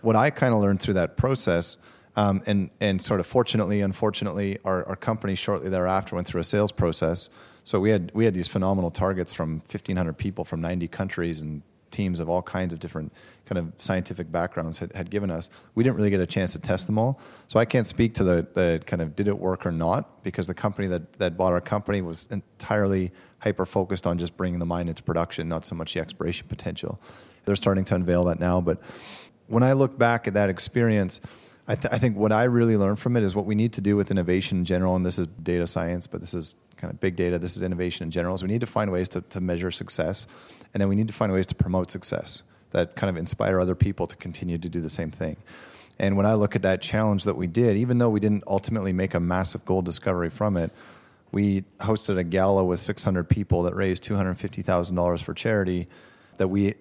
What I kind of learned through that process Um, and, and sort of fortunately, unfortunately, our, our company shortly thereafter went through a sales process. So we had we had these phenomenal targets from fifteen hundred people from ninety countries, and teams of all kinds of different kind of scientific backgrounds had, had given us. We didn't really get a chance to test them all. So I can't speak to the, the kind of did it work or not, because the company that, that bought our company was entirely hyper-focused on just bringing the mine into production, not so much the exploration potential. They're starting to unveil that now. But when I look back at that experience, I, th- I think what I really learned from it is what we need to do with innovation in general, and this is data science, but this is kind of big data, this is innovation in general, is we need to find ways to, to measure success, and then we need to find ways to promote success that kind of inspire other people to continue to do the same thing. And when I look at that challenge that we did, even though we didn't ultimately make a massive gold discovery from it, we hosted a gala with six hundred people that raised two hundred fifty thousand dollars for charity that we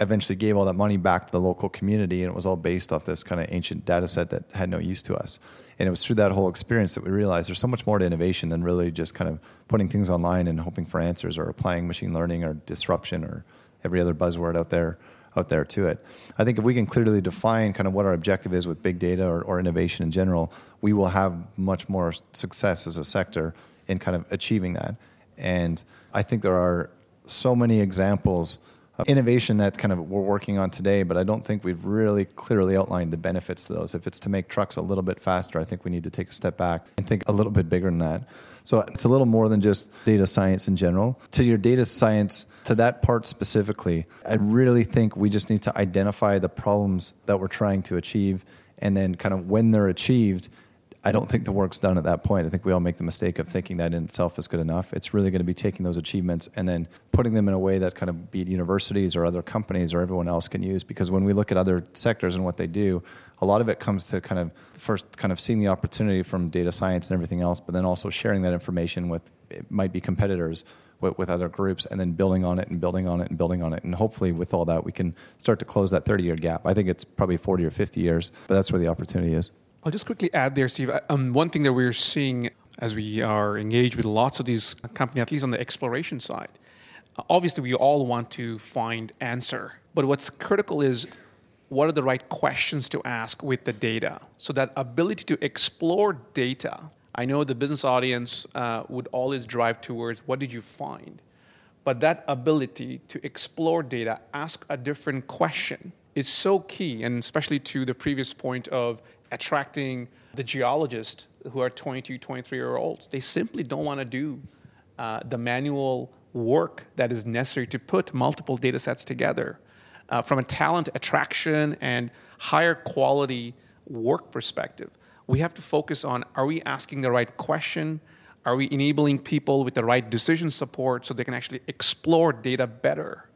eventually gave all that money back to the local community, and it was all based off this kind of ancient data set that had no use to us. And it was through that whole experience that we realized there's so much more to innovation than really just kind of putting things online and hoping for answers, or applying machine learning or disruption or every other buzzword out there out there to it. I think if we can clearly define kind of what our objective is with big data or, or innovation in general, we will have much more success as a sector in kind of achieving that. And I think there are so many examples innovation that kind of we're working on today, but I don't think we've really clearly outlined the benefits to those. If it's to make trucks a little bit faster, I think we need to take a step back and think a little bit bigger than that. So it's a little more than just data science in general. To your data science, to that part specifically, I really think we just need to identify the problems that we're trying to achieve, and then kind of when they're achieved, I don't think the work's done at that point. I think we all make the mistake of thinking that in itself is good enough. It's really going to be taking those achievements and then putting them in a way that kind of be it universities or other companies or everyone else can use. Because when we look at other sectors and what they do, a lot of it comes to kind of first kind of seeing the opportunity from data science and everything else, but then also sharing that information with, it might be competitors, with, with other groups, and then building on it and building on it and building on it. And hopefully with all that, we can start to close that thirty-year gap. I think it's probably forty or fifty years, but that's where the opportunity is. I'll just quickly add there, Steve. Um, one thing that we're seeing as we are engaged with lots of these companies, at least on the exploration side, obviously we all want to find answer. But what's critical is what are the right questions to ask with the data? So that ability to explore data, I know the business audience uh, would always drive towards what did you find? But that ability to explore data, ask a different question, is so key, and especially to the previous point of attracting the geologists who are twenty-two, twenty-three-year-olds. They simply don't want to do uh, the manual work that is necessary to put multiple data sets together. Uh, from a talent attraction and higher quality work perspective, we have to focus on, are we asking the right question? Are we enabling people with the right decision support so they can actually explore data better?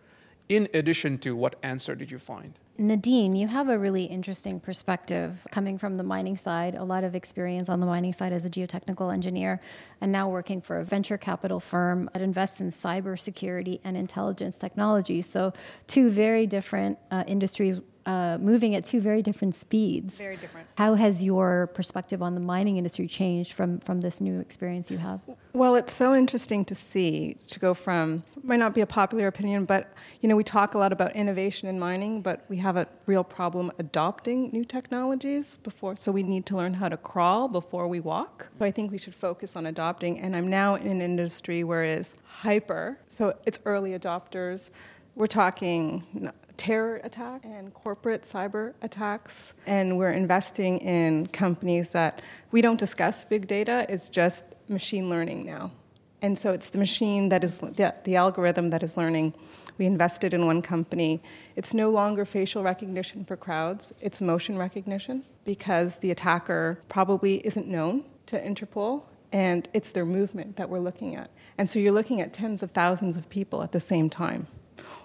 In addition to what answer did you find? Nadine, you have a really interesting perspective coming from the mining side, a lot of experience on the mining side as a geotechnical engineer, and now working for a venture capital firm that invests in cybersecurity and intelligence technology. So two very different uh, industries uh, moving at two very different speeds. Very different. How has your perspective on the mining industry changed from, from this new experience you have? Well, it's so interesting to see, to go from, it might not be a popular opinion, but you know, we talk a lot about innovation in mining, but we have a real problem adopting new technologies before, so we need to learn how to crawl before we walk. So I think we should focus on adopting, and I'm now in an industry where it is hyper, so it's early adopters. We're talking terror attack and corporate cyber attacks, and we're investing in companies that we don't discuss big data, it's just machine learning now. And so it's the machine that is, the, the algorithm that is learning. We invested in one company. It's no longer facial recognition for crowds, it's motion recognition, because the attacker probably isn't known to Interpol, and it's their movement that we're looking at. And so you're looking at tens of thousands of people at the same time,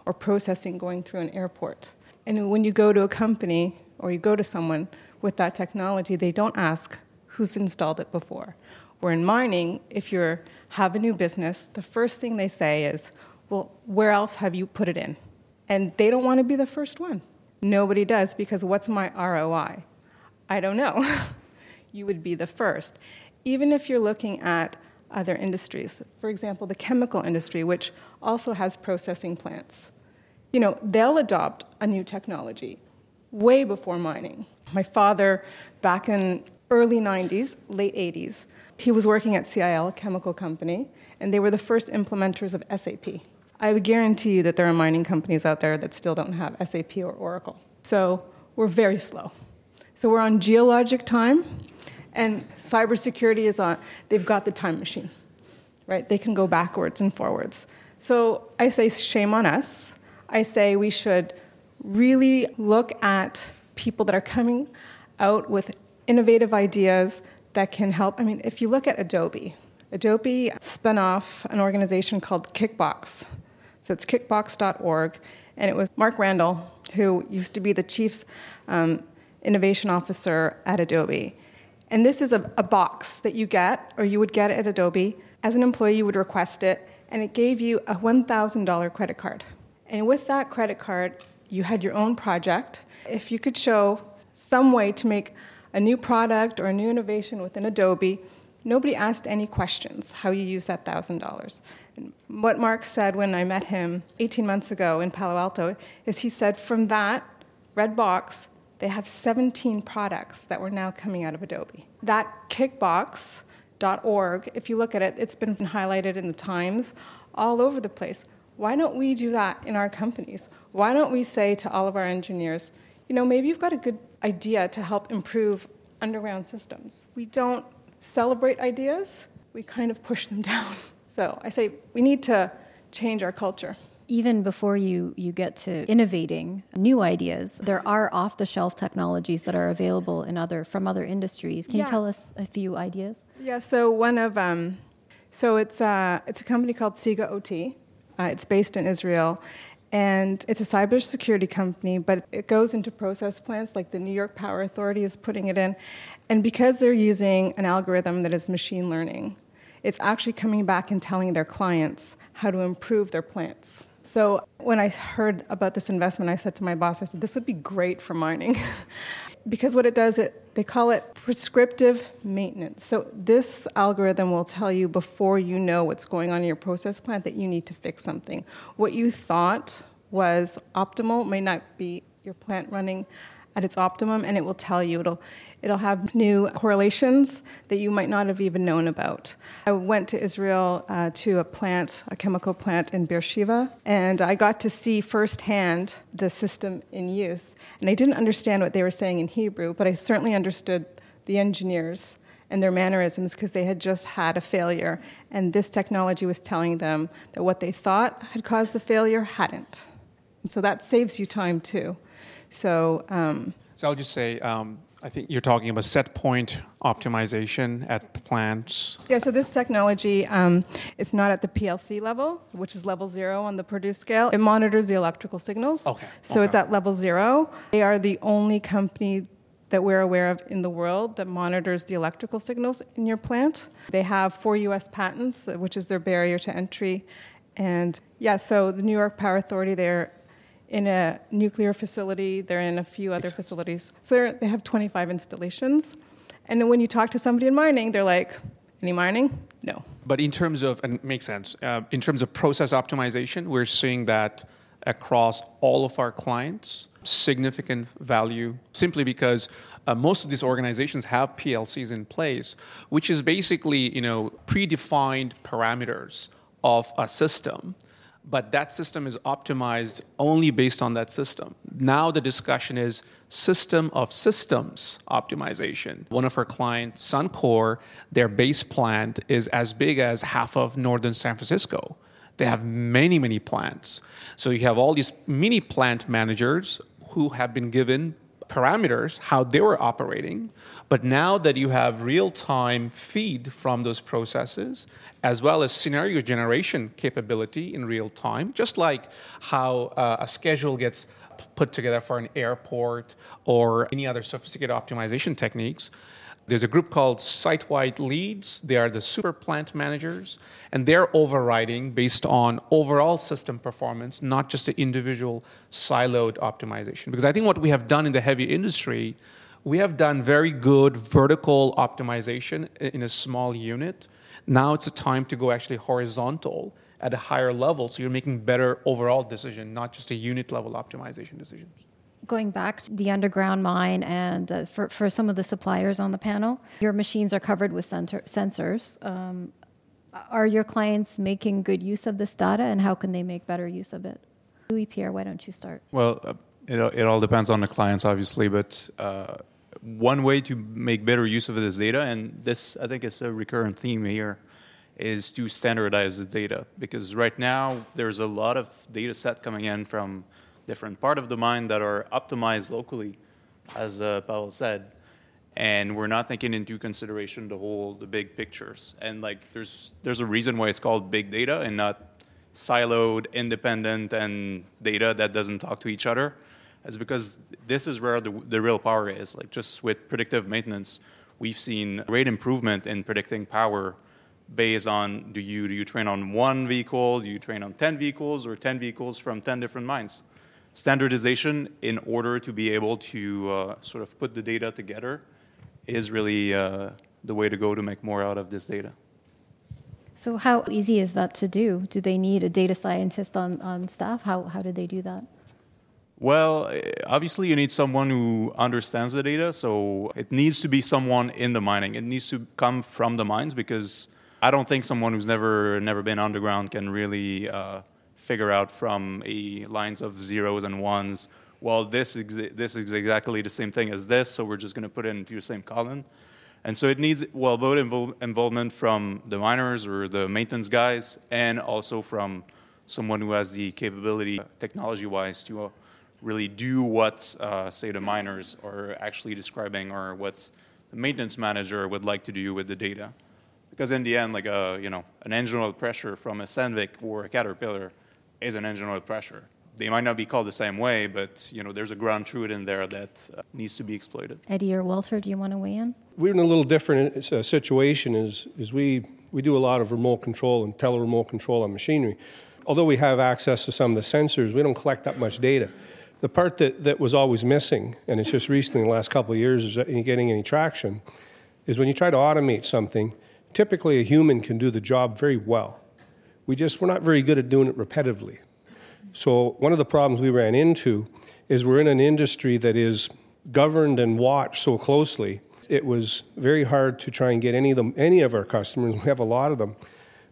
or processing going through an airport. And when you go to a company or you go to someone with that technology, they don't ask who's installed it before. Where in mining, if you have a new business, the first thing they say is, well, where else have you put it in? And they don't want to be the first one. Nobody does, because what's my R O I? I don't know. You would be the first. Even if you're looking at other industries, for example, the chemical industry, which also has processing plants. You know, they'll adopt a new technology way before mining. My father, back in early nineties, late eighties, he was working at C I L, a chemical company, and they were the first implementers of S A P. I would guarantee you that there are mining companies out there that still don't have S A P or Oracle. So we're very slow. So we're on geologic time, and cybersecurity is on. They've got the time machine, right? They can go backwards and forwards. So I say shame on us. I say we should really look at people that are coming out with innovative ideas that can help. I mean, if you look at Adobe, Adobe spun off an organization called Kickbox. So it's kickbox dot org. And it was Mark Randall, who used to be the chief um, innovation officer at Adobe. And this is a, a box that you get, or you would get at Adobe. As an employee, you would request it. And it gave you a one thousand dollars credit card. And with that credit card, you had your own project. If you could show some way to make a new product or a new innovation within Adobe, nobody asked any questions how you use that one thousand dollars. What Mark said when I met him eighteen months ago in Palo Alto is he said from that red box, they have seventeen products that were now coming out of Adobe. That kickbox dot org, if you look at it, it's been highlighted in the Times all over the place. Why don't we do that in our companies? Why don't we say to all of our engineers, you know, maybe you've got a good idea to help improve underground systems. We don't celebrate ideas, we kind of push them down. So I say we need to change our culture. Even before you, you get to innovating new ideas, there are off-the-shelf technologies that are available in other from other industries. Can yeah. you tell us a few ideas? Yeah, so one of um, so it's uh, it's a company called Siga O T. Uh, it's based in Israel, and it's a cybersecurity company, but it goes into process plants, like the New York Power Authority is putting it in. And because they're using an algorithm that is machine learning, it's actually coming back and telling their clients how to improve their plants. So when I heard about this investment, I said to my boss, I said, this would be great for mining. Because what it does, it, they call it prescriptive maintenance. So this algorithm will tell you before you know what's going on in your process plant that you need to fix something. What you thought was optimal may not be your plant running at its optimum, and it will tell you. It'll it'll have new correlations that you might not have even known about. I went to Israel uh, to a plant, a chemical plant in Beersheba, and I got to see firsthand the system in use. And I didn't understand what they were saying in Hebrew, but I certainly understood the engineers and their mannerisms because they had just had a failure, and this technology was telling them that what they thought had caused the failure hadn't. And so that saves you time, too. So, um, so I'll just say, um, I think you're talking about set point optimization at plants. Yeah, so this technology, um, it's not at the P L C level, which is level zero on the Purdue scale. It monitors the electrical signals. Okay. So okay. It's at level zero. They are the only company that we're aware of in the world that monitors the electrical signals in your plant. They have four U S patents, which is their barrier to entry. And yeah, so the New York Power Authority, they're in a nuclear facility, they're in a few other facilities. So they have twenty-five installations. And then when you talk to somebody in mining, they're like, any mining? No. But in terms of, and it makes sense, uh, in terms of process optimization, we're seeing that across all of our clients, significant value, simply because uh, most of these organizations have P L Cs in place, which is basically, you know, predefined parameters of a system. But that system is optimized only based on that system. Now the discussion is system of systems optimization. One of our clients, Suncor, their base plant is as big as half of northern San Francisco. They have many, many plants. So you have all these mini plant managers who have been given parameters, how they were operating. But now that you have real-time feed from those processes, as well as scenario generation capability in real time, just like how uh, a schedule gets put together for an airport or any other sophisticated optimization techniques. There's a group called site-wide leads. They are the super plant managers, and they're overriding based on overall system performance, not just the individual siloed optimization. Because I think what we have done in the heavy industry, we have done very good vertical optimization in a small unit. Now it's a time to go actually horizontal at a higher level, so you're making better overall decision, not just a unit-level optimization decisions. Going back to the underground mine and uh, for, for some of the suppliers on the panel, your machines are covered with sensor, sensors. Um, are your clients making good use of this data, and how can they make better use of it? Louis-Pierre, why don't you start? Well, uh, it, it all depends on the clients, obviously, but uh, one way to make better use of this data, and this, I think, is a recurrent theme here, is to standardize the data. Because right now, there's a lot of data set coming in from different part of the mine that are optimized locally, as uh, Pavel said, and we're not taking into consideration the whole, the big pictures. And like, there's there's a reason why it's called big data and not siloed, independent, and data that doesn't talk to each other. It's because this is where the, the real power is. Like, just with predictive maintenance, we've seen great improvement in predicting power based on do you do you train on one vehicle, do you train on ten vehicles, or ten vehicles from ten different mines. Standardization in order to be able to uh, sort of put the data together is really uh, the way to go to make more out of this data. So how easy is that to do? Do they need a data scientist on, on staff? How how do they do that? Well, obviously you need someone who understands the data, so it needs to be someone in the mining. It needs to come from the mines, because I don't think someone who's never never been underground can really... Uh, figure out from a lines of zeros and ones, well, this is, this is exactly the same thing as this, so we're just going to put it into the same column. And so it needs, well, both invol- involvement from the miners or the maintenance guys, and also from someone who has the capability, uh, technology-wise, to uh, really do what, uh, say, the miners are actually describing, or what the maintenance manager would like to do with the data. Because in the end, like a, you know, an engine oil pressure from a Sandvik or a Caterpillar is an engine oil pressure. They might not be called the same way, but you know, there's a ground truth in there that uh, needs to be exploited. Eddie or Walter, do you want to weigh in? We're in a little different uh, situation. Is is we we do a lot of remote control and tele-remote control on machinery. Although we have access to some of the sensors, we don't collect that much data. The part that, that was always missing, and it's just recently in the last couple of years is getting any traction, is when you try to automate something, typically a human can do the job very well. We just, we're not very good at doing it repetitively. So one of the problems we ran into is we're in an industry that is governed and watched so closely, it was very hard to try and get any of them, any of our customers, we have a lot of them,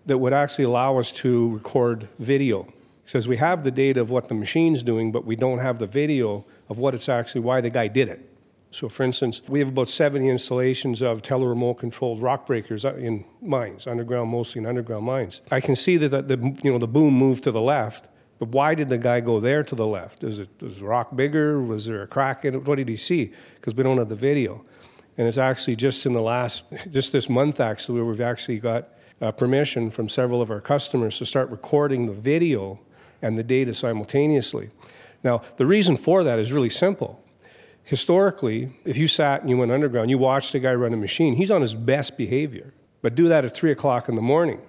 that would actually allow us to record video. Because we have the data of what the machine's doing, but we don't have the video of what it's actually, why the guy did it. So for instance, we have about seventy installations of tele-remote controlled rock breakers in mines, underground, mostly in underground mines. I can see that the, you know, the boom moved to the left, but why did the guy go there to the left? Is it, is the rock bigger? Was there a crack in it? What did he see? Because we don't have the video. And it's actually just in the last, just this month actually, where we've actually got uh, permission from several of our customers to start recording the video and the data simultaneously. Now, the reason for that is really simple. Historically, if you sat and you went underground, you watched a guy run a machine, he's on his best behavior. But do that at three o'clock in the morning,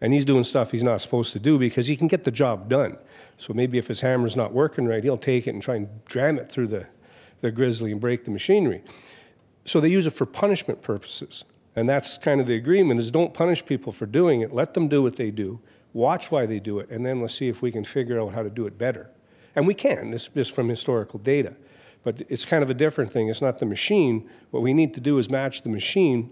and he's doing stuff he's not supposed to do because he can get the job done. So maybe if his hammer's not working right, he'll take it and try and jam it through the, the grizzly and break the machinery. So they use it for punishment purposes. And that's kind of the agreement, is don't punish people for doing it. Let them do what they do. Watch why they do it, and then let's see if we can figure out how to do it better. And we can, this is from historical data. But it's kind of a different thing. It's not the machine. What we need to do is match the machine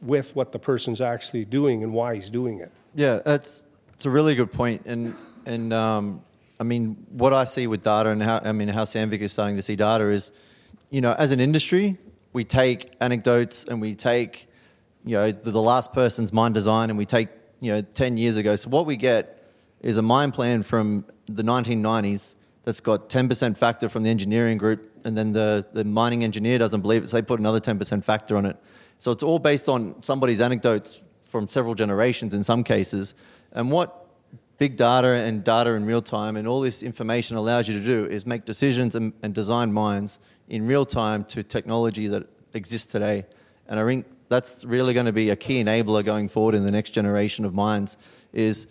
with what the person's actually doing and why he's doing it. Yeah, that's it's a really good point. And and um, I mean, what I see with data and how I mean how Sandvik is starting to see data is, you know, as an industry, we take anecdotes and we take, you know, the, the last person's mine design, and we take, you know, ten years ago. So what we get is a mine plan from the nineteen nineties that's got ten percent factor from the engineering group, and then the, the mining engineer doesn't believe it, so they put another ten percent factor on it. So it's all based on somebody's anecdotes from several generations in some cases. And what big data and data in real time and all this information allows you to do is make decisions and, and design mines in real time to technology that exists today. And I think that's really going to be a key enabler going forward in the next generation of mines, is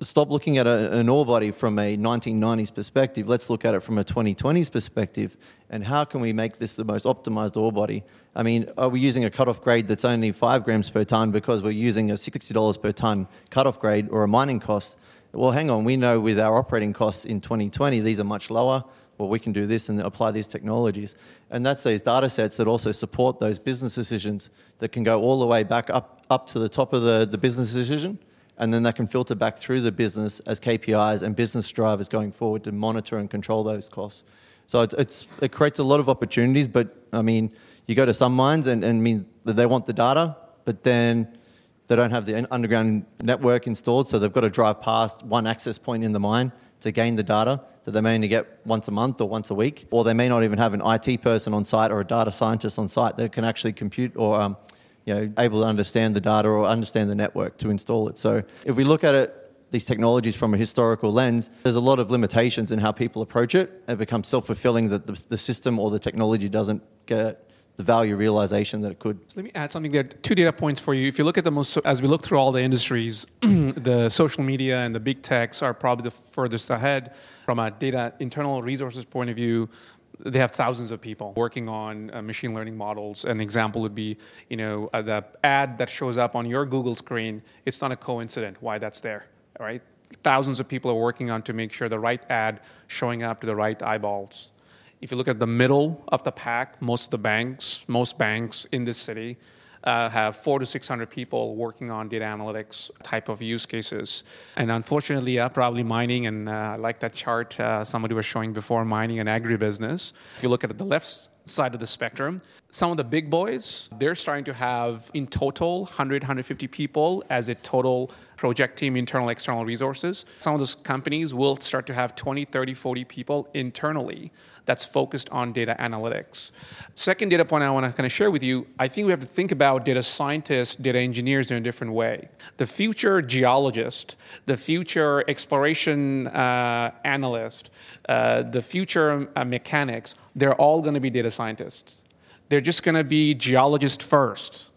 stop looking at a, an ore body from a nineteen nineties perspective. Let's look at it from a twenty twenties perspective, and how can we make this the most optimized ore body? I mean, are we using a cutoff grade that's only five grams per ton because we're using a sixty dollars per ton cutoff grade or a mining cost? Well, hang on, we know with our operating costs in twenty twenty, these are much lower. well, we can do this and apply these technologies. And that's these data sets that also support those business decisions that can go all the way back up, up to the top of the, the business decision, and then that can filter back through the business as K P Is and business drivers going forward to monitor and control those costs. So it's, it's it creates a lot of opportunities, but, I mean, you go to some mines and, and mean they want the data, but then they don't have the underground network installed, so they've got to drive past one access point in the mine to gain the data that they may only get once a month or once a week, or they may not even have an I T person on site or a data scientist on site that can actually compute or um, you know, able to understand the data or understand the network to install it. So if we look at it, these technologies from a historical lens, there's a lot of limitations in how people approach it. It becomes self-fulfilling that the, the system or the technology doesn't get the value realization that it could. So let me add something there. Two data points for you. If you look at the most, as we look through all the industries, the social media and the big techs are probably the furthest ahead from a data internal resources point of view. They have thousands of people working on uh, machine learning models. An example would be, you know, uh, the ad that shows up on your Google screen. It's not a coincidence why that's there, right? Thousands of people are working on to make sure the right ad showing up to the right eyeballs. If you look at the middle of the pack, most of the banks, most banks in this city uh, have four to six hundred people working on data analytics type of use cases. And unfortunately, yeah, probably mining, and uh, I like that chart uh, somebody was showing before, mining and agribusiness. If you look at the left side of the spectrum, some of the big boys, they're starting to have in total one hundred, one hundred fifty people as a total project team, internal, external resources. Some of those companies will start to have twenty, thirty, forty people internally that's focused on data analytics. Second data point I want to kind of share with you, I think we have to think about data scientists, data engineers in a different way. The future geologist, the future exploration uh, analyst, uh, the future uh, mechanics, they're all going to be data scientists. They're just going to be geologists first.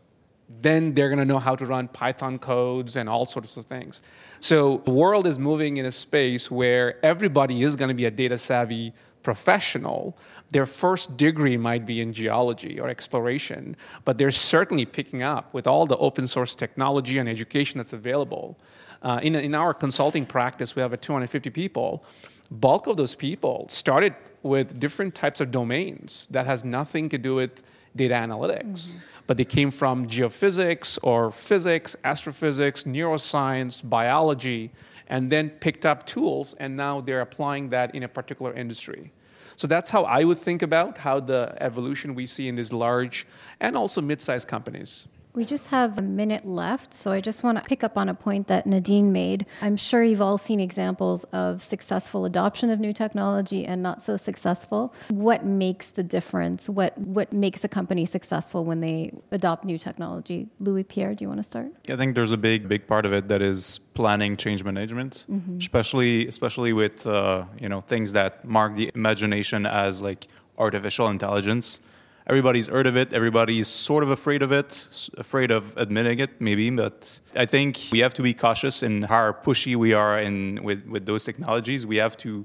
Then they're going to know how to run Python codes and all sorts of things. So the world is moving in a space where everybody is going to be a data-savvy professional. Their first degree might be in geology or exploration, but they're certainly picking up with all the open-source technology and education that's available. Uh, in, in our consulting practice, we have two hundred fifty people. Bulk of those people started with different types of domains that has nothing to do with data analytics, mm-hmm. but they came from geophysics or physics, astrophysics, neuroscience, biology, and then picked up tools, and now they're applying that in a particular industry. So that's how I would think about how the evolution we see in these large and also mid-sized companies. We just have a minute left, so I just want to pick up on a point that Nadine made. I'm sure you've all seen examples of successful adoption of new technology and not so successful. What makes the difference? What what makes a company successful when they adopt new technology? Louis-Pierre, do you want to start? I think there's a big, big part of it that is planning, change management, mm-hmm. especially especially with uh, you know things that mark the imagination as like artificial intelligence. Everybody's heard of it. Everybody's sort of afraid of it, afraid of admitting it, maybe. But I think we have to be cautious in how pushy we are in with, with those technologies. We have to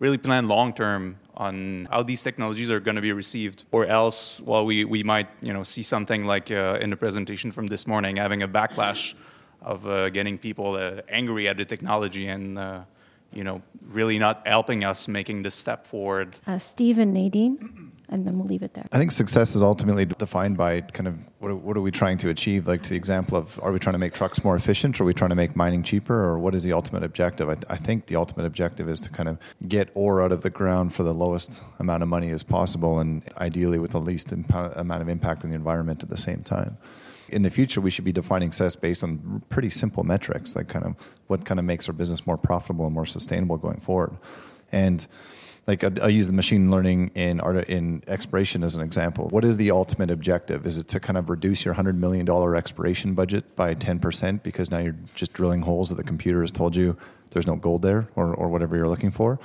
really plan long-term on how these technologies are going to be received, or else, well, we, we might you know see something like uh, in the presentation from this morning, having a backlash of uh, getting people uh, angry at the technology and uh, you know really not helping us making this step forward. Uh, Steve and Nadine. And then we'll leave it there. I think success is ultimately defined by kind of what are, what are we trying to achieve? Like, to the example of, are we trying to make trucks more efficient? Or are we trying to make mining cheaper? Or what is the ultimate objective? I, th- I think the ultimate objective is to kind of get ore out of the ground for the lowest amount of money as possible, and ideally with the least impo- amount of impact on the environment at the same time. In the future, we should be defining success based on pretty simple metrics, like kind of what kind of makes our business more profitable and more sustainable going forward. And Like I use the machine learning in art, in exploration as an example. What is the ultimate objective? Is it to kind of reduce your one hundred million dollars exploration budget by ten percent because now you're just drilling holes that the computer has told you there's no gold there, or, or whatever you're looking for?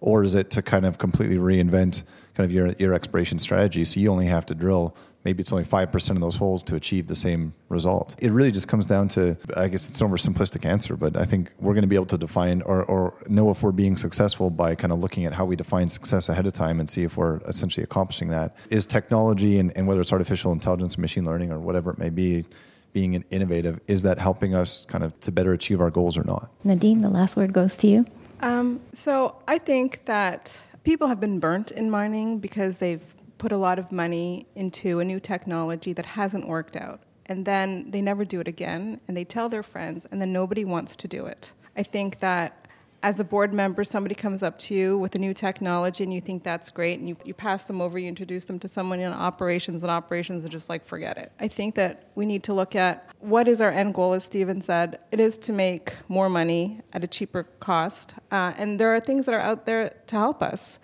Or is it to kind of completely reinvent kind of your, your exploration strategy so you only have to drill, maybe it's only five percent of those holes to achieve the same result? It really just comes down to, I guess it's an oversimplistic answer, but I think we're going to be able to define or, or know if we're being successful by kind of looking at how we define success ahead of time and see if we're essentially accomplishing that. Is technology, and, and whether it's artificial intelligence, machine learning, or whatever it may be, being innovative, is that helping us kind of to better achieve our goals or not? Nadine, the last word goes to you. Um, so I think that people have been burnt in mining because they've put a lot of money into a new technology that hasn't worked out. And then they never do it again, and they tell their friends, and then nobody wants to do it. I think that as a board member, somebody comes up to you with a new technology, and you think that's great, and you, you pass them over, you introduce them to someone in operations, and operations are just like, forget it. I think that we need to look at what is our end goal, as Stephen said. It is to make more money at a cheaper cost, uh, and there are things that are out there to help us.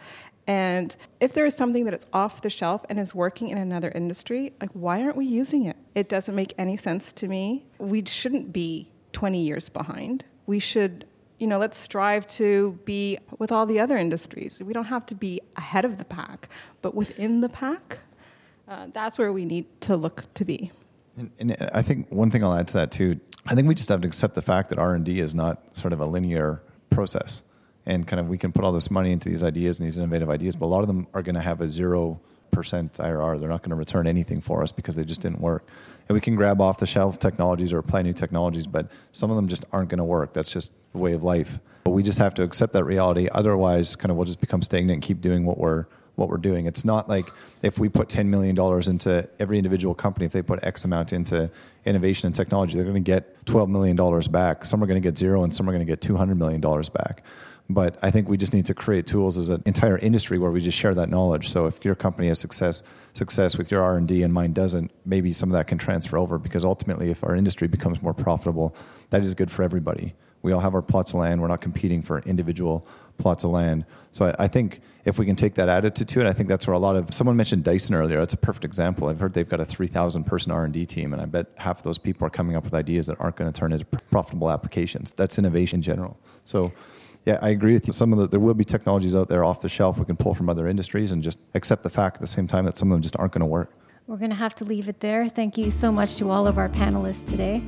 And if there is something that is off the shelf and is working in another industry, like, why aren't we using it? It doesn't make any sense to me. We shouldn't be twenty years behind. We should, you know, let's strive to be with all the other industries. We don't have to be ahead of the pack, but within the pack, uh, that's where we need to look to be. And, and I think one thing I'll add to that, too, I think we just have to accept the fact that R and D is not sort of a linear process. And kind of we can put all this money into these ideas and these innovative ideas, but a lot of them are going to have a zero percent I R R. They're not going to return anything for us because they just didn't work. And we can grab off-the-shelf technologies or apply new technologies, but some of them just aren't going to work. That's just the way of life. But we just have to accept that reality. Otherwise, kind of we'll just become stagnant and keep doing what we're what we're doing. It's not like if we put ten million dollars into every individual company, if they put X amount into innovation and technology, they're going to get twelve million dollars back. Some are going to get zero and some are going to get two hundred million dollars back. But I think we just need to create tools as an entire industry where we just share that knowledge. So if your company has success success with your R and D and mine doesn't, maybe some of that can transfer over, because ultimately if our industry becomes more profitable, that is good for everybody. We all have our plots of land. We're not competing for individual plots of land. So I, I think if we can take that attitude to it, I think that's where a lot of, someone mentioned Dyson earlier. That's a perfect example. I've heard they've got a three thousand person R and D team, and I bet half of those people are coming up with ideas that aren't going to turn into profitable applications. That's innovation in general. So yeah, I agree with you. Some of the, there will be technologies out there off the shelf we can pull from other industries, and just accept the fact at the same time that some of them just aren't going to work. We're going to have to leave it there. Thank you so much to all of our panelists today.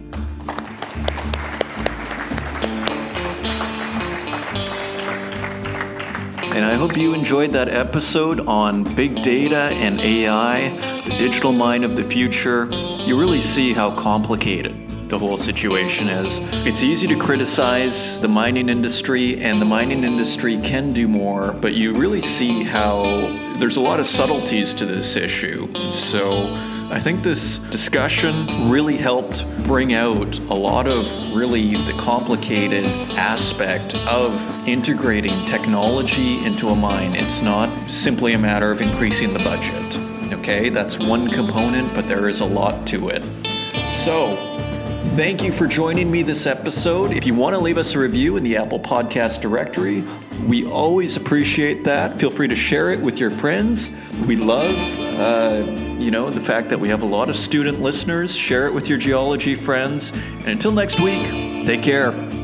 And I hope you enjoyed that episode on big data and A I, the digital mine of the future. You really see how complicated the whole situation is. It's easy to criticize the mining industry, and the mining industry can do more, but you really see how there's a lot of subtleties to this issue. So I think this discussion really helped bring out a lot of really the complicated aspect of integrating technology into a mine. It's not simply a matter of increasing the budget. Okay, that's one component, but there is a lot to it. So thank you for joining me this episode. If you want to leave us a review in the Apple Podcast directory, we always appreciate that. Feel free to share it with your friends. We love, uh, you know, the fact that we have a lot of student listeners. Share it with your geology friends. And until next week, take care.